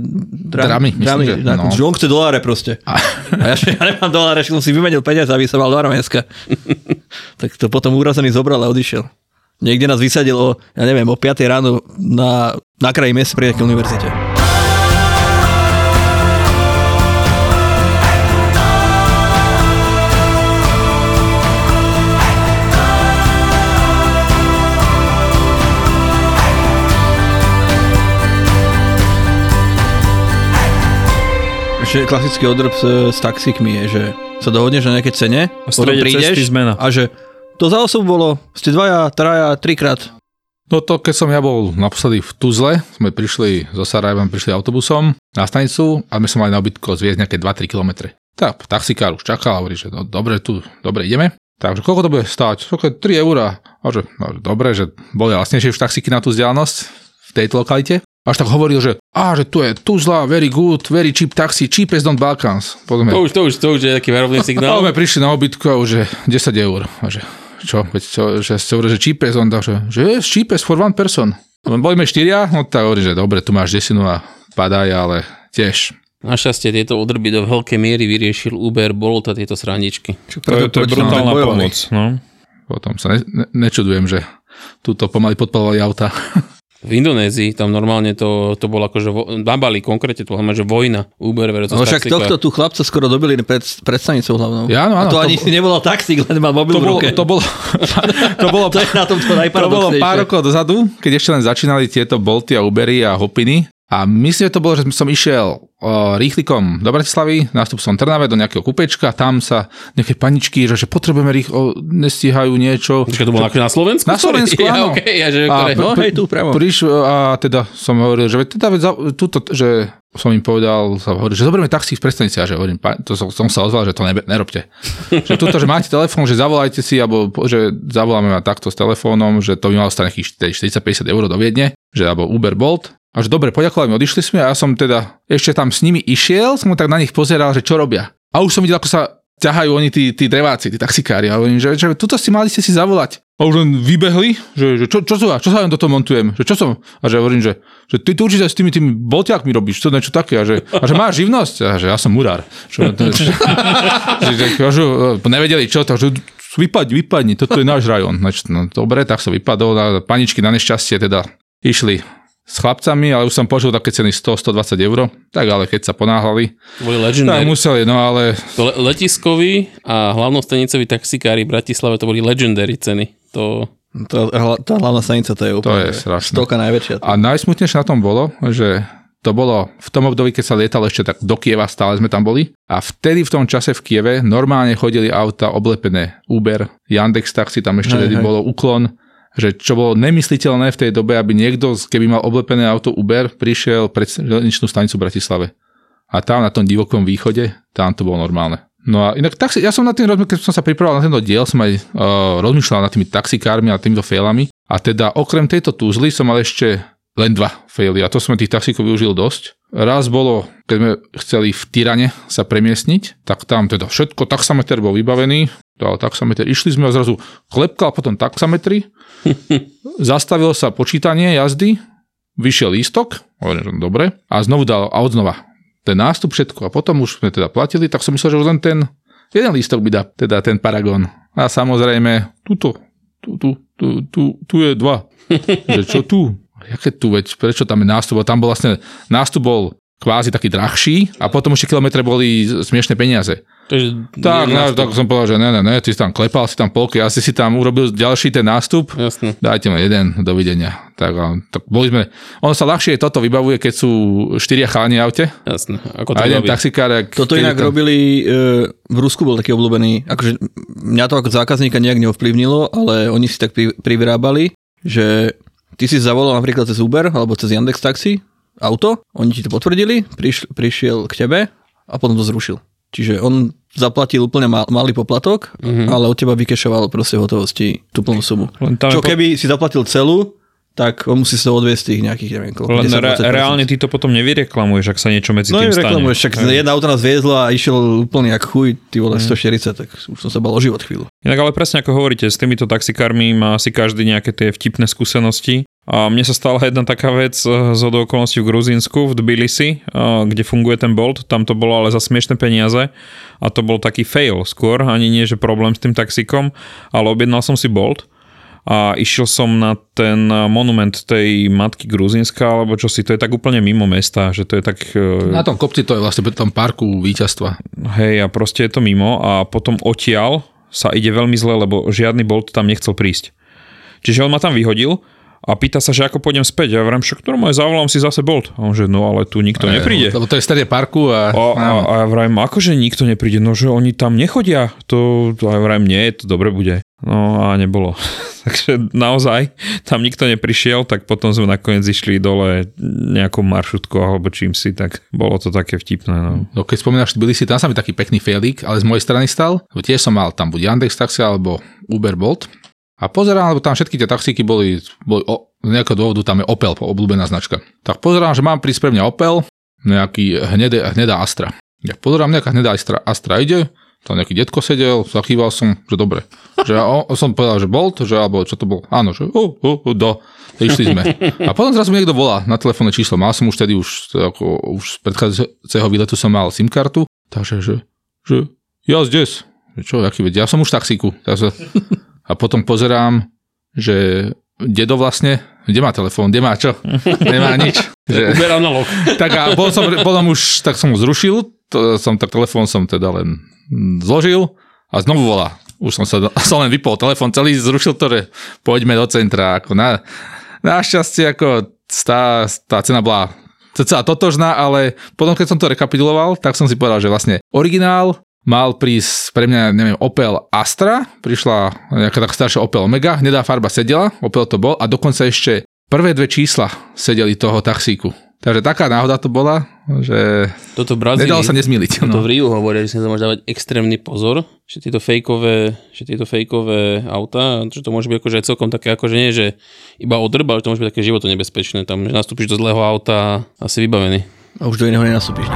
dramy. Dramy, no. Že on chce doláre proste. A, a ja, ja nemám doláre, že som si vymenil peniaze, aby som mal do Arménska. Tak to potom urazený zobral a odišiel. Niekde nás vysadil o, ja neviem, o piatej ráno na, na kraji mesta pri nejakej univerzite. Že klasický odrob s, s taxíkmi je, že sa dohodneš na nejaké cene, potom prídeš a že to za osobu bolo, ste dvaja, traja, trikrát. No to, keď som ja bol naposledy v Tuzle, sme prišli zo Sarajeva, prišli autobusom na stanicu a my sme mali na obytko zviezť nejaké dva tri kilometre. Tak taxikár už čakal a hovorí, že no dobre, tu, dobre, ideme. Takže koľko to bude stáť? Koľko tri eurá. A že no, dobre, že boli vlastnejšie už taxíky na tú vzdialenosť v tejto lokalite. Až tak hovoril, že á, že tu je Tuzla, very good, very cheap taxi, cheapest on Balkans. Podľa to už, to už, to už je taký verovný signál. No, prišli na obytku a už desať eur. A že čo, veď čo, že ste hovorili, že cheapest on, takže, že yes, cheapest for one person. Boli sme štyria, no tak hovorím, že dobre, tu máš desinu a padaj, ale tiež. Našťastie tieto odrby do veľkej miery vyriešil Uber, bolo to tieto srandičky. Čo, to, to, to je brutálna pomoc. No. Potom sa ne, ne, nečudujem, že túto pomaly podpalovali auta. V Indonézii, tam normálne to, to bolo akože, vo, na Bali konkrétne, to bolo že vojna, Uber versus taxíka. No však tohto tu chlapca skoro dobili pred, pred stanicou hlavnou. Ja, no, áno, a to, to ani bol... nebolo taxík, len mal mobil to v ruke. To bolo, to bolo, to je na tomto najparadoxnejšie. To bolo pár rokov dozadu, keď ešte len začínali tieto Bolty a Ubery a Hopiny. A myslím, že to bolo, že som išiel o, rýchlikom do Bratislavy, nástup som Trnave do nejakého kúpečka, tam sa nejaké paničky, že, že potrebujeme rýchlo, nestíhajú niečo. Čiže to bolo na Slovensku? Na Slovensku, sorry. Áno. Ja, okay, ja, že, ktoré... a, no, hej, tu pravo. Príš, a teda som hovoril, že teda, túto, že som im povedal, sa hovoril, že zoberieme taxík v prestanici, a že hovorím, to som, som sa ozval, že to nebe, nerobte. Že túto, že máte telefón, že zavolajte si, alebo že zavoláme ma takto s telefónom, že to by malo stať nejakých štyridsať päťdesiat eur do Viedne, že alebo Uber Bolt. A že dobre, poďakovali mi, odišli sme a ja som teda ešte tam s nimi išiel, som tak na nich pozeral, že čo robia. A už som videl, ako sa ťahajú oni tí, tí dreváci, tí taxikári. A hovorím, že, že tuto si mali ste si zavolať. A už len vybehli, že, že čo, čo, čo, čo sa len do toho montujem, že čo som. A že hovorím, že, že ty tu určite s tými tými bolťákmi robíš, to niečo také. A že, a že máš živnosť? A že ja som murár. Že, že, že, že, nevedeli čo, takže... Vypadni, vypadni, toto je náš rajón. No, dobre, tak som vypadol a paničky na nešťastie teda išli s chlapcami, ale už som počul také ceny sto až stodvadsať eur, tak ale keď sa ponáhľali, tak museli, no ale... To le- letiskový a hlavnostanicový taxikári v Bratislave to boli legendary ceny. To... to tá hlavná stanica to je úplne stoka najväčšia. A najsmutnejšie na tom bolo, že to bolo v tom období, keď sa lietalo ešte tak do Kieva, stále sme tam boli a vtedy v tom čase v Kieve normálne chodili auta oblepené Uber, Yandex taxi, tam ešte hej, hej. bolo uklon, že čo bolo nemysliteľné v tej dobe, aby niekto, keby mal oblepené auto Uber, prišiel pred železničnú stanicu v Bratislave. A tam na tom divokom východe, tam to bolo normálne. No a inak taxi, ja som na tým rozmýšľal, keď som sa pripravoval na tento diel, som aj uh, rozmýšľal nad tými taxikármi a týmito failami. A teda okrem tejto túzly som mal ešte len dva faily. A to som tých taxíkov využil dosť. Raz bolo, keď sme chceli v Tyrane sa premiestniť, tak tam teda všetko, taxameter bol vybavený, dal taxameter, išli sme a zrazu klepkal potom taxametri, zastavilo sa počítanie jazdy, vyšiel lístok, hovorím, dobre, a znovu dal a odznova ten nástup všetko a potom už sme teda platili, tak som myslel, že už len ten jeden lístok by dá, teda ten Paragon. A samozrejme, tuto, tu, tu, tu, tu, tu je dva. Že čo tu? Jaké tu, veď prečo tam je nástup? Tam bol vlastne, nástup bol kvázi taký drahší a potom už tie kilometre boli smiešné peniaze. Takže tak, no, tak som povedal, že ne, ne, ne, ty si tam klepal, si tam polky, asi si tam urobil ďalší ten nástup. Jasne. Dajte ma jeden, dovidenia. Tak, tak boli sme, ono sa ľahšie toto vybavuje, keď sú štyria chalani v aute. Jasne, ako to robí. Taxikár, toto inak tam... robili, e, v Rusku bol taký obľúbený, akože mňa to ako zákazníka nejak neovplyvnilo, ale oni si tak pri, privyrábali, že ty si zavolal napríklad cez Uber alebo cez Yandex Taxi auto, oni ti to potvrdili, priš, prišiel k tebe a potom to zrušil. Čiže on zaplatil úplne mal, malý poplatok, mm-hmm. ale od teba vykešoval proste v hotovosti tú plnú sumu. Čo po... keby si zaplatil celú, tak on musí sa odviesť tých nejakých, neviem koľko, desať percent. Reálne ty to potom nevyreklamuješ, ak sa niečo medzi no, tým stane. No nevyreklamuješ, však jedna auto nás viezla a išiel úplne jak chuj, ty vole sto štyridsať, tak už som sa bal o život chvíľu. Inak ale presne ako hovoríte, s týmito taxikármi má asi každý nejaké tie vtipné skúsenosti. A mne sa stala jedna taká vec z okolností v Gruzínsku, v Tbilisi, kde funguje ten Bolt. Tam to bolo ale za smiešné peniaze a to bol taký fail skôr, ani nie, že problém s tým taxíkom, ale objednal som si Bolt a išiel som na ten monument tej matky Gruzínska, alebo čo si, to je tak úplne mimo mesta, že to je tak... Na tom kopci to je vlastne pri tom parku víťazstva. Hej, a proste je to mimo a potom odtiaľ sa ide veľmi zle, lebo žiadny Bolt tam nechcel prísť. Čiže on ma tam vyhodil a pýta sa, že ako pôjdem späť. Ja vrám, však normálne zavolám si zase Bolt. A on že, no ale tu nikto e, nepríde. Lebo to je v strede parku a... A, a, a ja vrám, akože nikto nepríde? No, že oni tam nechodia. To, a ja vrám, nie, to dobre bude. No a nebolo. Takže naozaj tam nikto neprišiel, tak potom sme nakoniec išli dole nejakou maršrutkou alebo čím si, tak bolo to také vtipné. No, no keď spomínaš Tbilisi, tam sa mi taký pekný failik, ale z mojej strany stal. Tiež som mal tam buď Yandex taxi alebo Uber Bolt. A pozerám, lebo tam všetky tie taxíky boli, boli o, z nejakého dôvodu tam je Opel, obľúbená značka. Tak pozerám, že mám prísť pre mňa Opel, nejaký hnedé, hnedá Astra. Ja pozerám, nejaká hnedá Astra, Astra ide, tam nejaký detko sedel, zachýval som, že dobre. Že o, som povedal, že Bolt, že alebo čo to bol, áno, že u, u, u, do, išli sme. A potom zrazu mi niekto volá na telefónne číslo, mal som už tedy, už, ako, už z predchádzajúceho výletu som mal SIM kartu, takže, že, že ja zdes, čo, aký vedia, ja som už v taxíku, takže... A potom pozerám, že dedo vlastne, kde má telefón, kde má čo? Nemá nič. Že... Uberám na lok. Tak a bol som, potom už, tak som ho zrušil, to, som, tak telefón som teda len zložil a znovu volá. Už som sa som len vypol telefón celý, zrušil to, že poďme do centra. Ako na, našťastie, ako tá, tá cena bola celá totožná, ale potom, keď som to rekapituloval, tak som si povedal, že vlastne originál mal prísť pre mňa, neviem, Opel Astra, prišla nejaká tak staršia Opel Omega, hnedá farba sedela, Opel to bol a dokonca ešte prvé dve čísla sedeli toho taxíku. Takže taká náhoda to bola, že toto Brazílii, nedalo sa nezmýliť. Toto no. V Riu hovoria, že si sa môže dávať extrémny pozor, že tieto fejkové, že tieto fejkové autá, že to môže byť akože celkom také, akože nie, že iba odrba, ale to môže byť také životonebezpečné, tam že nastúpiš do zlého auta a si vybavený. A už do iného nenastúpiš.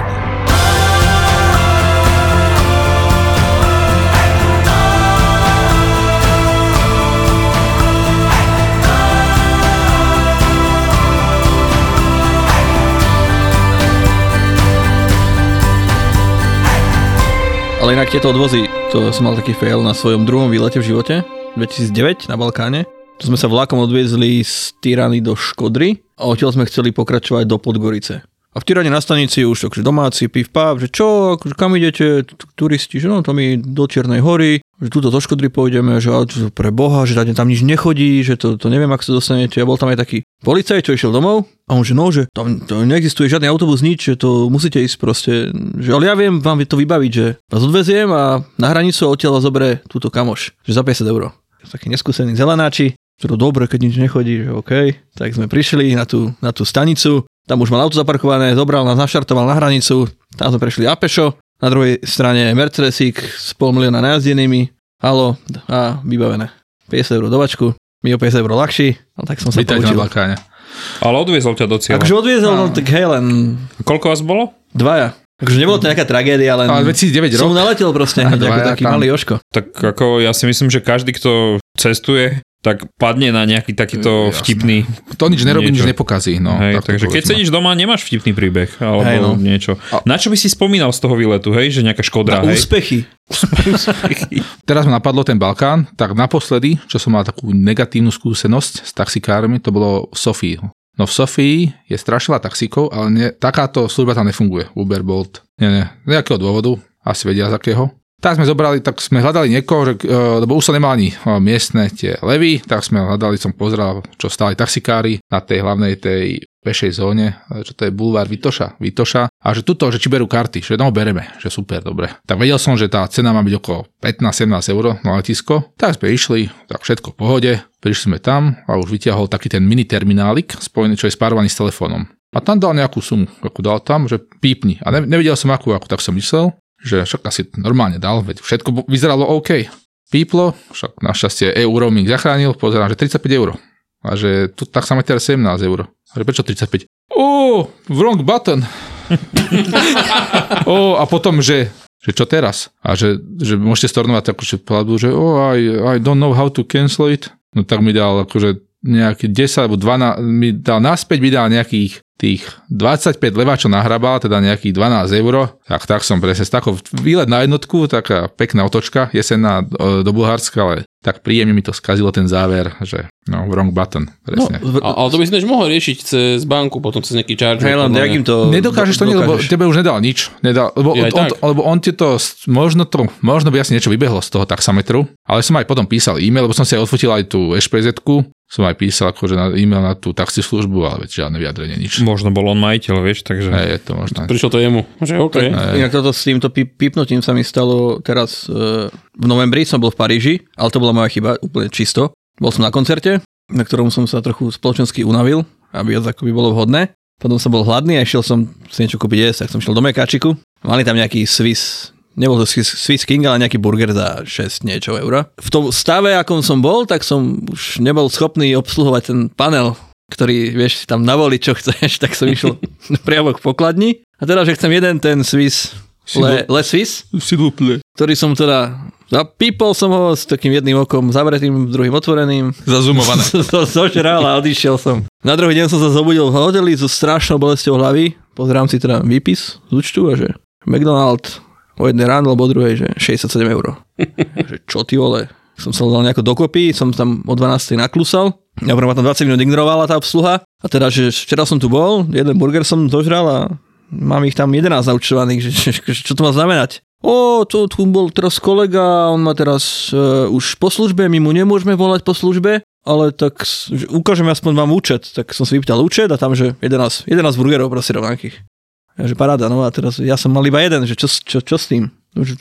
Ale inak tieto odvozy, to som mal taký fail na svojom druhom výlete v živote, dvetisícdeväť na Balkáne. Tu sme sa vlakom odviezli z Tirany do Škodry a odtiaľ sme chceli pokračovať do Podgorice. A v Tirane na stanici už takže domáci, piv, páp, že čo, kam idete, turisti, že no, tam je do Čiernej hory, že tuto do Škodry pôjdeme, že pre boha, že tam nič nechodí, že to, to neviem, ak sa dostanete. A bol tam aj taký policaj, čo išiel domov. A on že no, že tam neexistuje žiadny autobus, nič, že to musíte ísť proste, že ale ja viem vám to vybaviť, že vás odveziem a na hranicu odtiaľ vás zoberie túto kamoš, že za päťdesiat eur. Taký neskúsený zelenáči, že to dobre, keď nič nechodí, že okej. Okay. Tak sme prišli na tú, na tú stanicu, tam už mal auto zaparkované, zobral nás, naštartoval na hranicu, tam sme prešli apešo, na druhej strane Mercedesík s pol milióna najazdenými, halo a vybavené. päťdesiat eur dovačku, my o päťdesiat eur ľahší, ale tak som sa poučil. Ale odviezol ťa do cieľa. Akože odviezol, no tak hej, len... Koľko vás bolo? Dvaja. Akože nebolo to nejaká tragédia, len... Ale dvetisícdeväť rok. Som naletel proste, hneď ako taký tam malý Jožko. Tak ako ja si myslím, že každý, kto cestuje, tak padne na nejaký takýto Jasne. vtipný... To nič nerobí, nič nepokazí. No, hej, tak takže keď sedíš doma, nemáš vtipný príbeh alebo hej, no. niečo. Na čo by si spomínal z toho výletu, hej? Že nejaká škodra, na hej? Úspechy. Úspechy. Teraz ma napadlo ten Balkán, tak naposledy, čo som mal takú negatívnu skúsenosť s taxikármi, to bolo v Sofii. No v Sofii je strašila taxíkov, ale ne, takáto služba tam nefunguje. Uber, Bolt, nie, nie. Nejakého dôvodu, asi vedia z akého. Tak sme zobrali, tak sme hľadali niekoho, lebo už sa nemal ani miestne tie levy, tak sme hľadali, som pozeral, čo stáli taxikári na tej hlavnej tej pešej zóne, čo to je bulvár Vitoša, Vitoša, a že tuto, že či berú karty, že no bereme, že super, dobre. Tak vedel som, že tá cena má byť okolo pätnásť sedemnásť eur na letisko, tak sme išli, tak všetko v pohode, prišli sme tam a už vytiahol taký ten mini terminálik, spojený, čo je spárovaný s telefónom. A tam dal nejakú sumu, ako dal tam, že pípni. A nevedel som akú, ako tak som myslel. že však asi normálne dal, veď všetko vyzeralo OK. Píplo, však našťastie euro mi zachránil, pozerám, že tridsaťpäť eur. A že tu tak sa ma teraz sedemnásť eur. A že prečo tridsaťpäť? Oh, wrong button. oh, a potom, že že čo teraz? A že, že môžete stornovať takúže platbu, že oh, I, I don't know how to cancel it. No tak mi dal akože nejaký desať alebo dvanásť, mi dal naspäť, mi dal nejakých tých dvadsaťpäť leváčov nahrabal, teda nejakých dvanásť eur. Tak, tak som presne, taký výlet na jednotku, taká pekná otočka, jesenná do Bulharska, ale tak príjemne mi to skazilo ten záver, že no, wrong button, presne. No, ale to by si než mohol riešiť cez banku, potom cez nejaký charger. Hej, len nejakým to... Nedokážeš to, lebo tebe už nedal nič. Nedal, lebo, on, on, lebo on ti to, možno to, možno by asi niečo vybehlo z toho taxametru, ale som aj potom písal e-mail, lebo som si aj odfotil aj tú ešpezetku, som aj písal akože na e-mail na tú taxislužbu, ale veď žiadne vyjadrenie, nič. Možno bol on majiteľ, vieš, takže... Hej, to možno. Prišlo to jemu, že OK. Inak toto s týmto pipnutím sa mi stalo teraz, e, v novembri som bol v Paríži, ale to bola moja chyba, úplne čisto. Bol som na koncerte, na ktorom som sa trochu spoločensky unavil, aby viac ako by bolo vhodné. Potom som bol hladný a išiel som si niečo kúpiť jesť, tak som šiel do Mekáčiku. Mali tam nejaký Swiss... Nebol to Swiss King, ale nejaký burger za šesť niečo eura. V tom stave, akom som bol, tak som už nebol schopný obsluhovať ten panel, ktorý, vieš, tam navoliť, čo chceš, tak som išiel priamo k pokladni. A teda, že chcem jeden ten Swiss, le, le Swiss, ktorý som teda, zapípol som ho s takým jedným okom zavretým, druhým otvoreným. Zazumované. Zožral a odišiel som. Na druhý deň som sa zobudil v hoteli so strašnou bolestou hlavy. Pozerám si teda výpis z účtu a že McDonald's o jednej ráno, alebo o druhej, že šesťdesiatsedem eur. Že čo ty vole? Som sa dal nejako dokopy, som tam o dvanástej naklusal. Ja prvná tam dvadsať minút ignorovala tá obsluha. A teda, že včera som tu bol, jeden burger som dožral a mám ich tam jedenásť naučovaných, že, že, čo to má znamenať? Ó, to tu bol teraz kolega, on má teraz e, už po službe, my mu nemôžeme volať po službe, ale tak že ukážeme aspoň vám účet. Tak som si vypýtal účet a tam, že jedenásť, jedenásť burgerov proste rovnakých. Takže paráda, no a teraz ja som mal iba jeden, že čo, čo, čo s tým?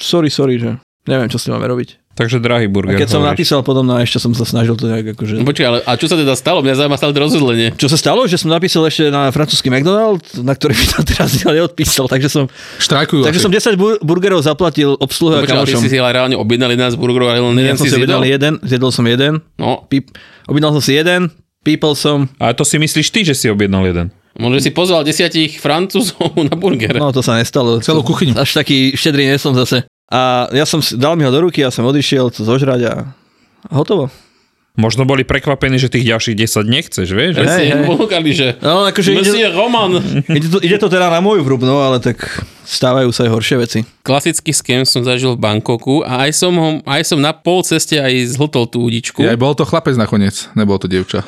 Sorry, sorry, že neviem, čo s tým máme robiť. Takže drahý burger. A keď som hovoríš. Napísal podobno, ešte som sa snažil to nejak akože... Počkaj, ale a čo sa teda stalo? Mňa zaujíma stále rozhodlenie. Čo sa stalo? Že som napísal ešte na francúzsky McDonald's, na ktorý by to teraz neodpísal, takže som... Štrajkujú. Takže asi. Som desať burgerov zaplatil obsluhu a kamošom. Počkaj, ale si si ale reálne objednal jedenásť burgerov, ale len jeden si zjedol? Jeden, zjedol som jeden, no. Píp, objednal som si jeden, pípal som... A to si myslíš ty, že si objednal jeden? Možno si pozval desiatich Francúzov na burger. No to sa nestalo. Celú kuchyňu. Až taký štedrý nie som zase. A ja som, dal mi ho do ruky, ja som odišiel to zožrať a hotovo. Možno boli prekvapení, že tých ďalších desať nechceš, vieš? Že si nevlúkali, že no, akože ide, Roman. Ide to, ide to teda na moju vrub, no ale tak stávajú sa aj horšie veci. Klasický scam som zažil v Bangkoku a aj som, ho, aj som na pol ceste aj zhltol tú udičku. Aj bol to chlapec nakoniec, nebol to dievča.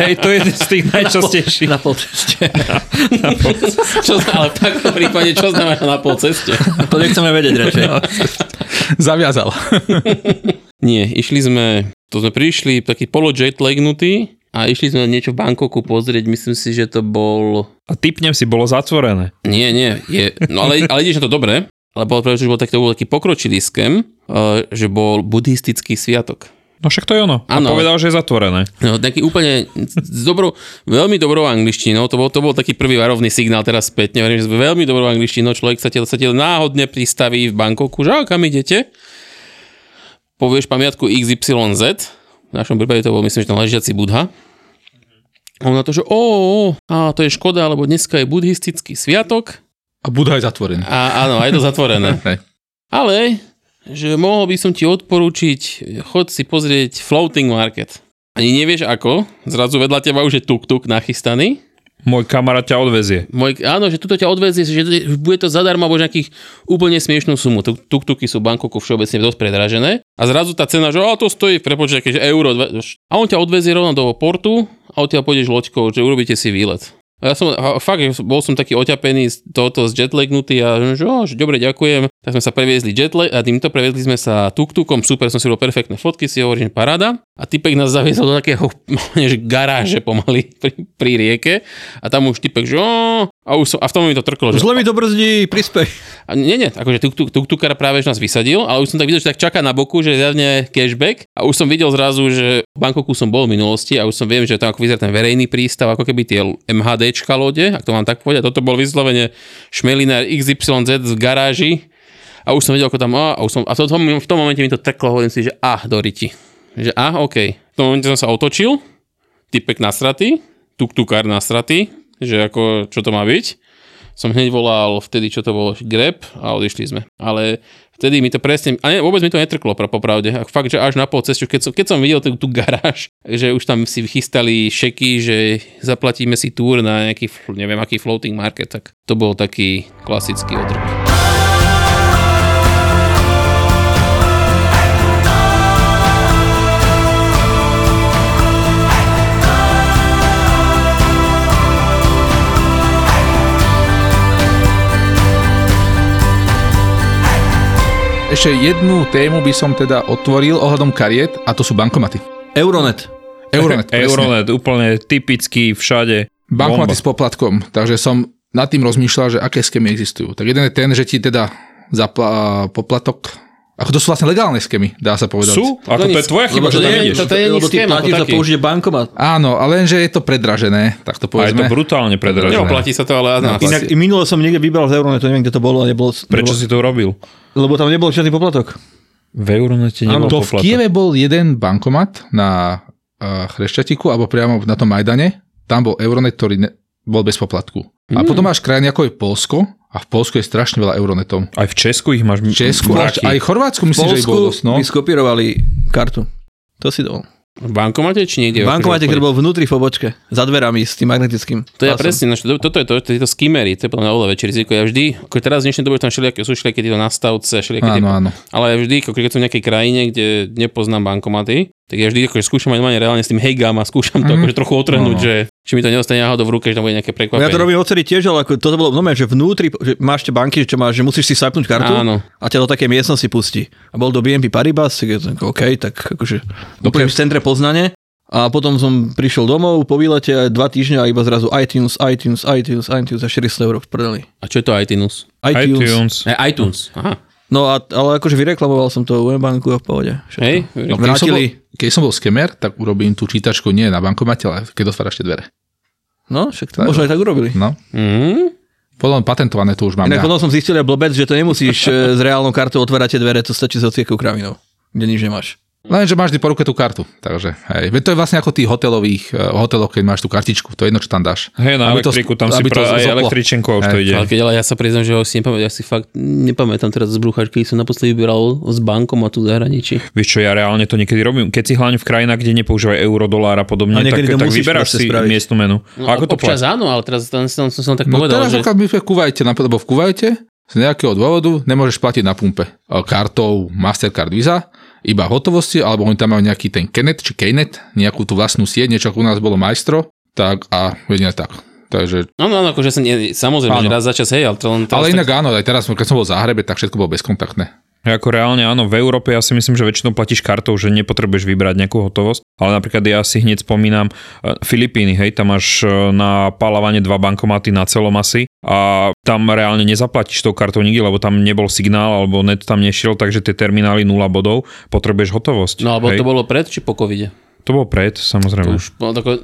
Hej, to je z tých najčastejších. Na polceste. Na pol čo ale v takom prípade, čo znamená na polceste? To nechceme vedieť radšej. Zaviazal. Nie, išli sme, to sme prišli taký polo-jetlagnutý a išli sme niečo v Bangkoku pozrieť, myslím si, že to bol... A typnem si, bolo zatvorené. Nie, nie, je, no ale, ale ideš na to dobre, lebo pretože bol taký, taký pokročilý skem, že bol buddhistický sviatok. No však to je ono. Ano. A povedal, že je zatvorené. No taký úplne s dobrou, veľmi dobrou angličtinou. To bol, to bol taký prvý varovný signál teraz späť. Neverím, že veľmi dobrou angličtinou. Človek sa ti náhodne pristaví v Bangkoku, že kam idete? Povieš pamiatku iks ypsilon zet. V našom prípade to bol, myslím, že tam ležiaci Budha. A on na to, že ó, á, to je škoda, lebo dneska je buddhistický sviatok. A Budha je zatvorený. A, áno, aj to zatvorené. Ale... že mohol by som ti odporúčiť, chod si pozrieť floating market. Ani nevieš ako, zrazu vedľa teba už je tuk-tuk nachystaný. Môj kamarát ťa odvezie. Môj, áno, že tuto ťa odvezie, že bude to zadarmo, alebo nejakých úplne smiešnú sumu. Tuk-tuky sú v Bangkoku všeobecne dosť predražené. A zrazu tá cena, že a to stojí v prepočte, keďže euro. A on ťa odvezie rovno do portu a odtiaľ pôjdeš loďkou, že urobíte si výlet. Ja som, fakt, bol som taký oťapený z tohoto z jetlagnutý a že, oh, že dobre, ďakujem. Tak sme sa previezli jetlag a týmto previezli sme sa tuk-tukom, super, som si robil perfektné fotky, si hovorím, paráda. A typek nás zaviezol do takého, že garáže pomaly pri, pri rieke a tam už typek, že oh, A, už som, a v tom mi to trklo. Už že... mi to brzdí, prispej. A nie, nie, akože tuk-tukar práve už nás vysadil, ale už som tak videl, že tak čaká na boku, že zjavne cashback a už som videl zrazu, že v Bangkoku som bol v minulosti a už som viem, že tam ako vyzerá ten verejný prístav, ako keby tie MHDčka lode, ak to mám tak povedať, toto bol vyslovene šmelinár iks ypsilon zet v garáži a už som videl, ako tam, a, už som, a to, v tom momente mi to trklo, hovorím si, že ah, doriti. Že ah, okej. Okay. V tom momente som sa otočil, typek nasratý, tuk-tukár nasratý, že ako, čo to má byť. Som hneď volal vtedy, čo to bolo, Grab a odišli sme. Ale vtedy mi to presne, a ne, vôbec mi to netrklo popravde. A fakt, že až na pol cestu, keď som, keď som videl tú, tú garáž, že už tam si chystali šeky, že zaplatíme si túr na nejaký, neviem, aký floating market, tak to bol taký klasický odrb. Ešte jednu tému by som teda otvoril ohľadom kariet a to sú bankomaty. Euronet. Euronet, presne. Euronet, úplne typický všade. Bankomaty s poplatkom, takže som nad tým rozmýšľal, že aké skémy existujú. Tak jeden je ten, že ti teda zapla- poplatok... Ako to sú vlastne legálne skémy, dá sa povedať. Sú? Ako to je tvoja chyba, že tam ideš. To je iný ském, ako taký. Áno, ale lenže je to predražené, tak to povedzme. A je to brutálne predražené. Neoplatí sa to, ale... Inak minule som niekde vybral z Euronetu, neviem, kde to bolo. Prečo si to urobil? Lebo tam nebol žiadny poplatok. V Euronete nebol poplatok. To v Kieve bol jeden bankomat na uh, Chrešťatiku, alebo priamo na tom Majdane. Tam bol Euronet, ktorý ne, bol bez poplatku. A mm. potom máš krajiny ako je Poľsko, a v Poľsku je strašne veľa Euronetov. Aj v Česku ich máš... V Česku, až, aj v Chorvátsku myslím, že ich bol dosť. V Poľsku no? skopírovali kartu. To si dol. V bankomate či niekde? V bankomate, ktorý bol vnútri v pobočke, za dverami s tým magnetickým. To je ja presne, to, toto je to, tieto skimery, to je podľa mňa oveľa väčšie riziko. Ja vždy, ako teraz v dnešnej dobe tam šeliaké, sú šeliaké tieto nastavce, šeliaké áno, áno. Ale ja vždy, ako keď som v nejakej krajine, kde nepoznám bankomaty, tak ja vždy akože skúšam aj reálne s tým hejgám a skúšam to mm. akože trochu otrhnúť, no. Že či mi to neostane náhodou v ruke, že tam bude nejaké prekvapenie. Ja to robím odtedy tiež, ale ako toto bolo normálne, že vnútri, že máš tie banky, že, máš, že musíš si svajpnúť kartu áno. A ťa do také miestnosti pustí. A bol do bé en pé Paribas, tak OK, tak akože úplne v centre Poznane. A potom som prišiel domov po výlete dva týždňa a iba zrazu iTunes, iTunes, iTunes, iTunes a štyristo eur predali. A čo je to iTunes? iTunes. iTunes. Ne, iTunes. Aha. No a, ale akože vyreklamoval som to u banku a v pohode. Hej, no, vrátili. Keď som bol, bol skemer, tak urobím tú čítačku nie na bankomate, ale keď otváraš tie dvere. No, však to tak možno aj tak urobili. No. Mm-hmm. Podľa mňa patentované to už mám. Inak ja. Potom som zistil aj blbec, že to nemusíš s reálnou kartou otvárať tie dvere, to stačí s odciekou kravinou, kde nič nemáš. Lenže máš po ruke tú kartu, takže hej. Veď to je vlastne ako tých hotelových uh, hoteloch, keď máš tú kartičku, to je jedno, čo tam dáš. Hej, na aby elektriku, to, tam si práve aj električenkou už to ide. Ale keď ale ja sa priznám, že ho si nepamätám, ja si fakt nepamätám teraz z brúchačky, som naposledy vyberal s bankom a tu zahraničí. Vieš čo, ja reálne to niekedy robím, keď si hlavne v krajinách, kde nepoužívajú euro, dolár a podobne, a tak, tak vyberáš si miestnu menu. No, ako to občas áno, ale teraz tam som, som tak no, povedal, teraz, že... v Kuvajte, napríklad v Kuvajte, z nejakého dôvodu nemôžeš platiť na pumpe kartou Mastercard Visa. Iba hotovosti, alebo oni tam majú nejaký ten Kenet či Keynet, nejakú tú vlastnú sieť, niečo ako u nás bolo Majstro, tak a jedine tak. Takže... No, no, akože sa nie, samozrejme, áno. Že raz za čas, hej, ale to len... To ale inak tak... áno, aj teraz, keď som bol v Záhrebe, tak všetko bolo bezkontaktné. Ako reálne áno, v Európe ja si myslím, že väčšinou platíš kartou, že nepotrebuješ vybrať nejakú hotovosť, ale napríklad ja si hneď spomínam Filipíny, hej, tam máš na palavanie dva bankomaty na celom asi a tam reálne nezaplatíš tou kartou nikdy, lebo tam nebol signál, alebo net tam nešiel, takže tie terminály nula bodov, potrebuješ hotovosť. No alebo hej. To bolo pred či po covide? To bolo pred, samozrejme. To už,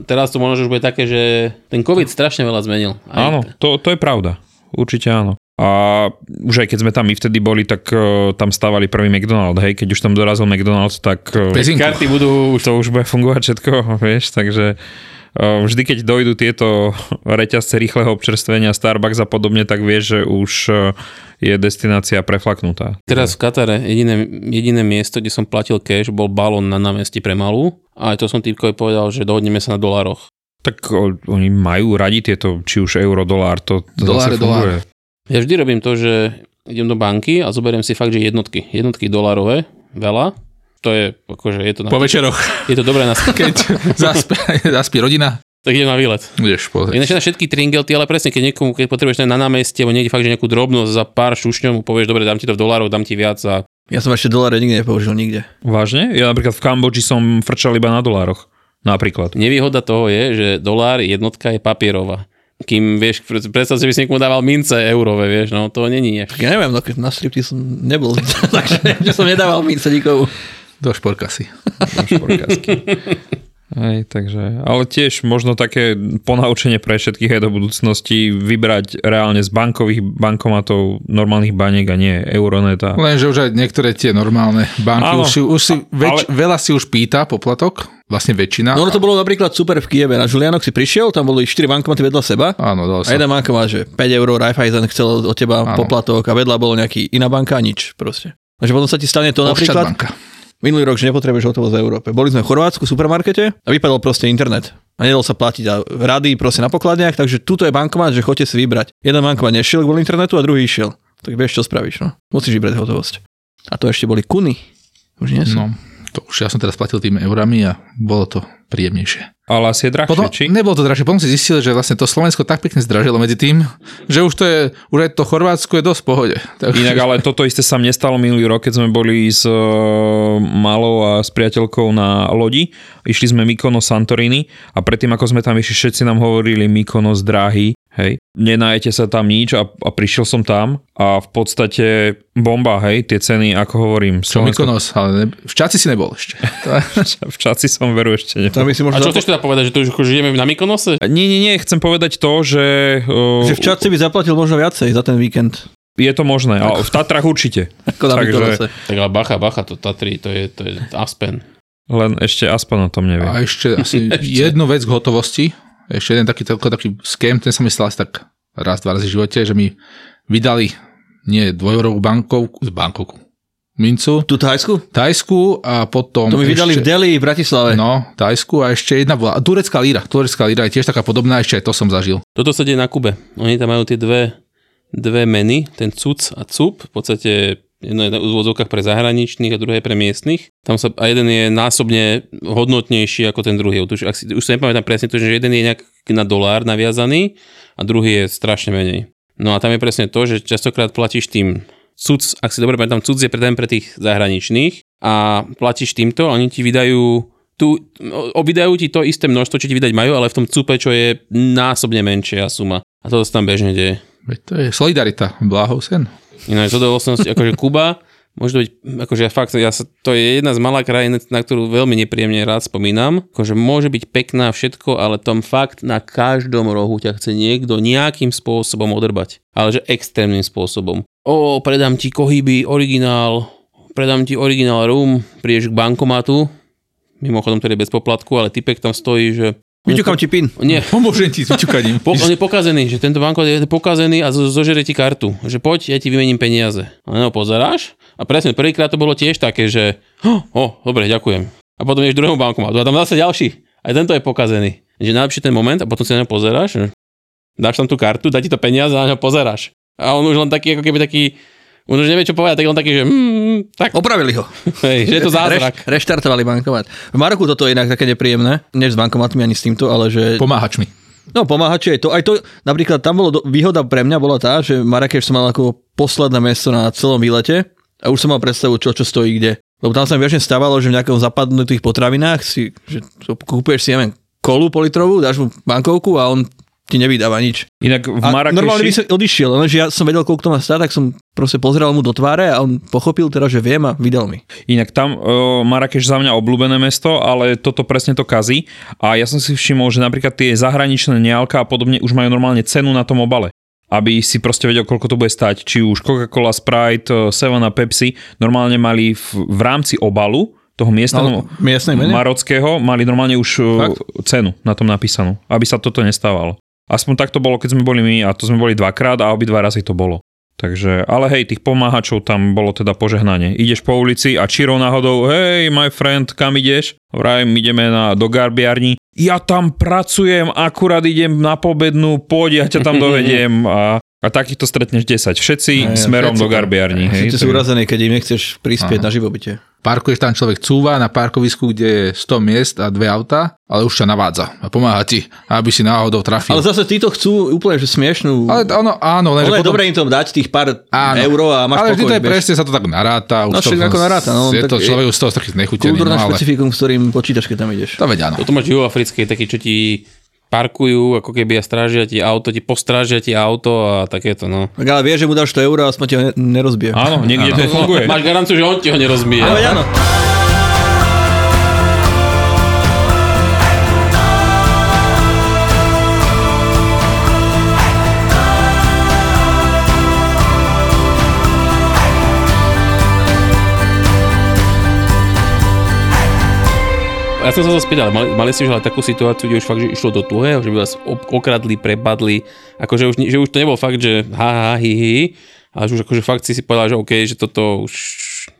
teraz to možno už bude také, že ten covid strašne veľa zmenil. Aj áno, to, to je pravda, určite áno. A už aj keď sme tam my vtedy boli, tak uh, tam stávali prvý McDonald's, hej, keď už tam dorazil McDonald's, tak uh, karty budú, už to už bude fungovať všetko, vieš, takže uh, vždy keď dojdú tieto reťazce rýchleho občerstvenia, Starbucks a podobne, tak vieš, že už uh, je destinácia preflaknutá. Teraz v Katare jediné, jediné miesto, kde som platil cash, bol balón na námestí pre malú a aj to som týpkovi povedal, že dohodneme sa na dolároch. Tak uh, oni majú radi tieto, či už euro, dolár, to, to dolár, zase funguje. Dolár. Ja vždy robím to, že idem do banky a zoberiem si fakt, že jednotky. Jednotky dolarové, veľa. To je, akože je to... Na... Po večeroch. Je to dobré na... Keď zaspí, zaspí rodina. Tak idem na výlet. Ideš pozrieť. Ináč na všetky tringelty, ale presne, keď niekomu, keď potrebuješ na námestie, alebo niekde fakt, že nejakú drobnosť za pár šušňov, mu povieš, dobre, dám ti to v dolároch, dám ti viac a... Ja som ešte doláre nikdy nepoužil, nikde. Vážne? Ja napríklad v Kambodži som frčal iba na dolároch. Napríklad. Nevýhoda toho je, že dolár jednotka je papierová. kým, vieš, predstav si, by si niekomu dával mince eurové, vieš, no to není. Ja neviem, no keď na stripti som nebol, takže som nedával mince nikomu. Do šporkasy. Do šporkasky. Hej, takže, ale tiež možno také ponaučenie pre všetkých aj do budúcnosti vybrať reálne z bankových bankomatov normálnych baniek a nie Euroneta. Lenže už aj niektoré tie normálne banky, už si, už si väč, ale... veľa si už pýta poplatok, vlastne väčšina. No to bolo napríklad super v Kieve, na Žulianok si prišiel, tam boli štyri bankomaty vedľa seba. Áno, dal sa. A jeden bankomat, že päť eur, Raiffeisen chcel od teba, áno, poplatok, a vedľa bol nejaký iná banka, nič proste. Takže potom sa ti stane to napríklad... Minulý rok, že nepotrebuješ hotovosť v Európe. Boli sme v Chorvátsku v supermarkete a vypadol proste internet. A nedal sa platiť a rady proste na pokladniach, takže tuto je bankomat, že choďte si vybrať. Jeden bankomat nešiel kvôli internetu a druhý išiel. Tak vieš, čo spravíš, no? Musíš vybrať hotovosť. A to ešte boli kuny. Už nie sú. No, to už ja som teraz platil tými eurami a bolo to príjemnejšie. Ale asi je drahšie, potom, či? Nebolo to drahšie, potom si zistil, že vlastne to Slovensko tak pekne zdražilo medzi tým, že už to je, už aj to Chorvátsko je dosť v pohode. Tak... Inak, ale toto isté sa mne stalo minulý rok, keď sme boli s uh, malou a s priateľkou na lodi, išli sme Mykonos Santorini a predtým, ako sme tam išli, všetci nám hovorili Mykonos drahý, hej, nenájete sa tam nič a, a prišiel som tam a v podstate bomba, hej, tie ceny, ako hovorím. Slovensko... Mykonos, ale ne... v Čaci si nebol ešte. V Čaci som veru ešte nebol. A čo chceš teda povedať, že tu už žijeme na Mykonose? Nie, nie, nie, chcem povedať to, že... Uh, že v Čadci by zaplatil možno viacej za ten víkend. Je to možné, ale v Tatrách určite. Ako na Mykonose. Tak ale bacha, bacha, to Tatry, to je, to je Aspen. Len ešte Aspen o tom neviem. A ešte asi ešte. jednu vec k hotovosti. Ešte jeden taký, taký scam, ten som myslel asi tak raz, dva razy v živote, že mi vydali nie dvojeurovú bankovku, z bankovku. Mincu. Tu Thajsku? Thajsku a potom... To mi vydali ešte, v Delhi, v Bratislave. No, Thajsku a ešte jedna bola... Turecká líra. Turecká líra je tiež taká podobná, ešte aj to som zažil. Toto sa deje na Kube. Oni tam majú tie dve, dve meny, ten cuc a cup. V podstate jedno je v úvodzovkách pre zahraničných a druhé pre miestnych. Tam sa, a jeden je násobne hodnotnejší ako ten druhý. Už, ak si, už sa nepamätám presne to, že jeden je nejak na dolár naviazaný a druhý je strašne menej. No a tam je presne to, že častokrát platíš tým. Cuc, ak si dobre pamätám, cuc je predajem pre tých zahraničných a platíš týmto, oni ti vydajú, tu, vydajú ti to isté množstvo, čo ti vydať majú, ale v tom cupe, čo je násobne menšia suma. A toto sa tam bežne deje. To je solidarita, bláhov sen. Ináč, to do vlastnosti, akože Kuba, môže byť, akože fakt, ja sa, to je jedna z malých krajín, na ktorú veľmi nepríjemne rád spomínam. Akože môže byť pekná všetko, ale tom fakt na každom rohu ťa chce niekto nejakým spôsobom odrbať. Ale že extrémnym spôsobom. O, predám ti kohyby, originál, predám ti originál rum, prídeš k bankomatu, mimochodom to je bez poplatku, ale typek tam stojí, že... Vyťukám ti pin. Nie. Pomôžem ti s vyťukaním. Po, on je pokazený, že tento bankomat je pokazený a zo, zožere ti kartu, že poď, ja ti vymením peniaze. A no, pozeráš? A presne, prvýkrát to bolo tiež také, že o, oh, dobre, ďakujem. A potom ješ druhému bankomatu a tam zase ďalší. Aj tento je pokazený. Že najlepší ten moment a potom si na ňa pozeráš, dáš tam tú kartu, dá ti to peniaze a na ňa pozeráš. A on už len taký, ako keby taký, on už nevie, čo povedať, tak on taký, že mm, tak. Opravili ho. Hej, že je to zázrak. Reš, reštartovali bankomat. V Maroku toto je inak také nepríjemné, než s bankomatmi ani s týmto, ale že... Pomáhačmi. No, pomáhači aj to. Aj to, napríklad tam bolo, do, výhoda pre mňa bola tá, že Marrakeš som mal ako posledné miesto na celom výlete a už som mal predstavu, čo, čo stojí kde. Lebo tam sa mi viačne stávalo, že v nejakom zapadnutých potravinách si, že kúpuješ si, neviem, kolu politrovú, dáš mu bankovku a on ti nevydáva nič. Inak v Marakeši... Normálne by som odišiel, lenže ja som vedel, koľko to má stáť, tak som proste pozrel mu do tváre a on pochopil teda, že viem a vydal mi. Inak tam uh, Marakeš za mňa obľúbené mesto, ale toto presne to kazí. A ja som si všimol, že napríklad tie zahraničné neálka a podobne už majú normálne cenu na tom obale. Aby si proste vedel, koľko to bude stať. Či už Coca-Cola, Sprite, Seven a Pepsi normálne mali v, v rámci obalu toho miestneho, no, marockého, mali normálne už Fakt? cenu na tom napísanú, aby sa toto nestávalo. Aspoň tak to bolo, keď sme boli my, a to sme boli dvakrát a obidva razy to bolo. Takže, ale hej, tých pomáhačov tam bolo teda požehnanie. Ideš po ulici a čirou náhodou, hej, my friend, kam ideš? Vrajím, ideme na, do garbiarni. Ja tam pracujem, akurát idem na pobednú, poď, ja ťa tam dovediem. A, a takýchto stretneš desať. Všetci aj, smerom všetci do garbiarni. Všetci hej, sú to... urazení, keď im nechceš prispieť Aha. na živobytie. Parkuješ tam, človek cúva na parkovisku, kde je sto miest a dve auta, ale už ťa navádza a pomáha ti, aby si náhodou trafil. Ale zase títo chcú úplne že smiešnú. Ale ono, áno, lenže potom... dobre im to dať tých pár áno. eur a máš pokoj. Ale vždy to je presne, sa to tak naráta. No všetko ako naráta. No, je to človek je... z toho taký znechutený. Kultúrne no, ale... špecifikum, s ktorým počítaš, keď tam ideš. To veď áno. To máš juhoafrické, taký, čo ti parkujú, ako keby a strážia ti auto, ti postrážia ti auto a takéto, no. Tak ale vieš, že mu dáš sto eur a aspoň ti ho nerozbije. Áno, niekde to funguje. Máš garanciu, že on ti ho nerozbije. Ale áno. Ja som sa zaspýtal, mali, mali si už ale takú situáciu, kde už fakt, že išlo do tuhého, že by vás okradli, prepadli, akože už, že už to nebol fakt, že ha, ha, hi, hi, ale už akože fakt si si povedal, že okej, okay, že toto už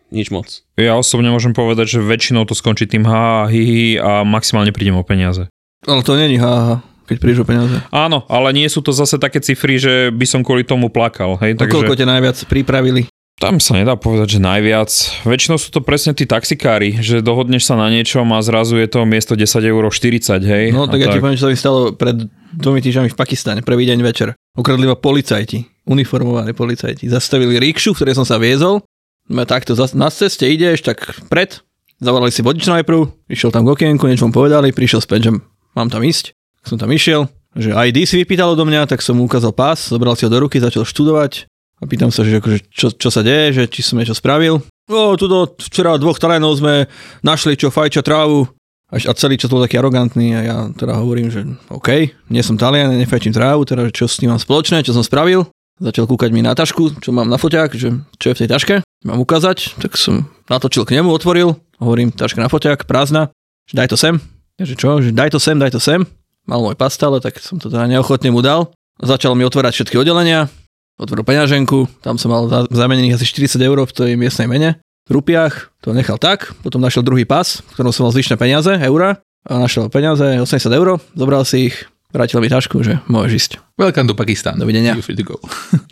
nič moc. Ja osobne môžem povedať, že väčšinou to skončí tým ha, hi, hi a maximálne prídem o peniaze. Ale to není ha, ha, keď prídeš o peniaze. Áno, ale nie sú to zase také cifry, že by som kvôli tomu plakal. Hej? Takže... Koľko ťa najviac pripravili? Tam sa nedá povedať, že najviac. Väčšinou sú to presne tí taxikári, že dohodneš sa na niečom a zrazu je to miesto desať eur štyridsať, hej? No tak a ja tak... ti poviem, čo sa mi stalo pred dvomi týždňami v Pakistane, prvý deň večer. Ukradli ma policajti, uniformovaní policajti. Zastavili rikšu, v ktorej som sa viezol. No takto na ceste ideš, tak pred. Zavolali si vodiča najprv, išiel tam k okienku, niečo mu povedali, prišiel späť, že mám tam ísť. Tak som tam išiel, že í dé si vypýtalo do mňa, tak som mu ukázal pás, zobral si ho do ruky, začal študovať. A pýtam sa, že akože, čo, čo sa deje, že či som niečo spravil. No, tuto včera dvoch talénov sme našli, čo fajča trávu. A celý čas bol taký arogantný a ja teda hovorím, že OK, nie som Talian, nefajčím trávu, teda čo s tým mám spoločné, čo som spravil. Začal kúkať mi na tašku, čo mám na foťák, že čo je v tej taške, mám ukázať. Tak som natočil k nemu, otvoril, hovorím, taška na foťák, prázdna, že daj to sem. Ja, že čo, že daj to sem, daj to sem. Mal môj pas, ale tak som to teda neochotne mu dal. Začal mi otvárať všetky oddelenia. Otvoril peňaženku, tam som mal zamenených asi štyridsať eur v tej miestnej mene, v rupiách, to nechal tak, potom našiel druhý pas, v ktorom som mal zvyšné peniaze, eura, a našiel peniaze, osemdesiat eur, zobral si ich, vrátil mi tašku, že môžeš ísť. Welcome do Pakistánu. Dovidenia.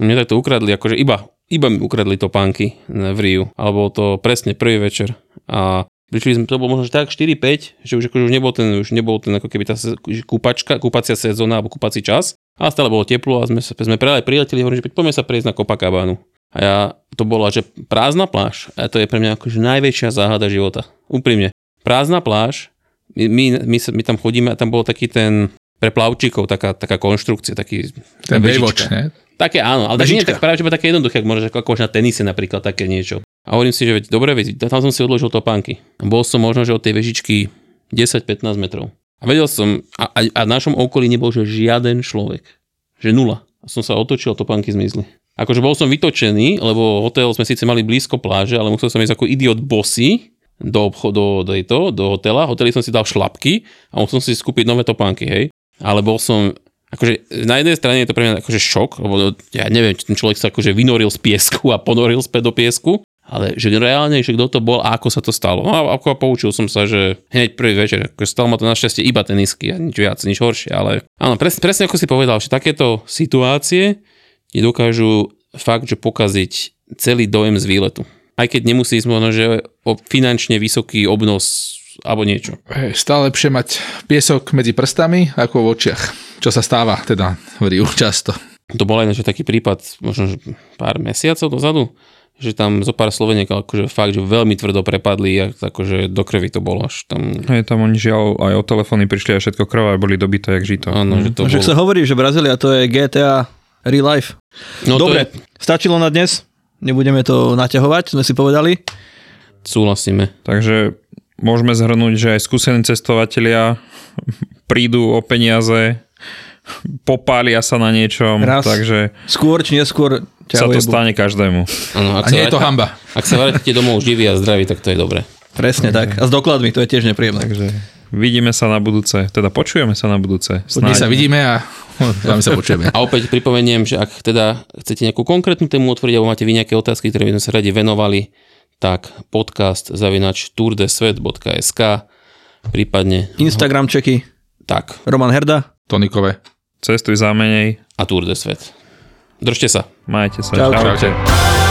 Mne takto ukradli, akože iba, iba mi ukradli topánky v Riu, alebo to presne prvý večer a prišli sme, to bolo možno tak štyri päť, že už, akože už nebol ten, už nebol ten ako keby tá kúpačka, kúpacia sezóna alebo kúpací čas. A stále bolo teplo a sme, sme práve prileteli, hovorím, že poďme sa prejsť na Copacabánu. A ja, to bola, že prázdna pláž, a to je pre mňa akože najväčšia záhada života. Úprimne. Prázdna pláž, my, my, my, my tam chodíme a tam bol taký ten, pre plavčíkov, taká, taká konštrukcia, taký... Ten baywatch, ne? Také áno, ale bežička. Tak nie, tak práve, že také jednoduché, ako môžeš, ako na tenise napríklad, také niečo. A hovorím si, že veď, dobre, veď, tam som si odložil topánky. Bol som možno, že od tej vežičky desať pätnásť metrov. A vedel som, a, a, a v našom okolí nebol, že žiaden človek. Že nula. A som sa otočil, topánky zmizli. Akože bol som vytočený, lebo hotel sme síce mali blízko pláže, ale musel som ísť ako idiot bosy do obchodu, do, do, do hotela. Hoteli som si dal šlapky a musel som si skúpiť nové topánky, hej. Ale bol som... Akože na jednej strane je to pre mňa akože šok, lebo ja neviem, či ten človek sa akože vynoril z piesku a ponoril späť do piesku, ale že reálne, že kto to bol a ako sa to stalo. No a ako poučil som sa, že hneď prvý večer, akože stalo ma to našťastie iba tenisky a nič viac, nič horšie, ale áno, presne, presne ako si povedal, že takéto situácie ti dokážu fakt, že pokaziť celý dojem z výletu. Aj keď nemusí ísť možno, že o finančne vysoký obnos alebo niečo. Hej, stále lepšie mať piesok medzi prstami ako v očiach, čo sa stáva teda v Riu často. To bol aj taký prípad možno že pár mesiacov dozadu, že tam zo pár Sloveniek akože fakt, že veľmi tvrdo prepadli a akože do krvi to bolo až tam. Hej, tam oni žiaľ aj o telefóny prišli a všetko krvavé boli dobité jak žito. Áno, že to bolo. Však sa hovorí, že Brazília to je gé té á real life. No dobre, to je... stačilo na dnes, nebudeme to naťahovať, sme si povedali. Súhlasíme. Takže môžeme zhrnúť, že aj skúsení cestovatelia prídu o peniaze, popália sa na niečom. Raz, takže skôr či neskôr ťa sa to stane každému. Ano, a nie je to hanba. Ak sa vrátite domov živý a zdravý, tak to je dobre. Presne takže tak. A s dokladmi, to je tiež nepríjemné. Takže vidíme sa na budúce, teda počujeme sa na budúce. Dnes sa vidíme a vám sa počujeme. A opäť pripomeniem, že ak teda chcete nejakú konkrétnu tému otvoriť alebo máte vy nejaké otázky, ktoré by sme sa radi venovali, tak podcast zavinač tourdesvet.sk, prípadne Instagram čeky, tak Roman Herda, Tonikové, Cestuj za menej a Tour de Svet. Držte sa. Majte sa. Čau. Čau. Čau.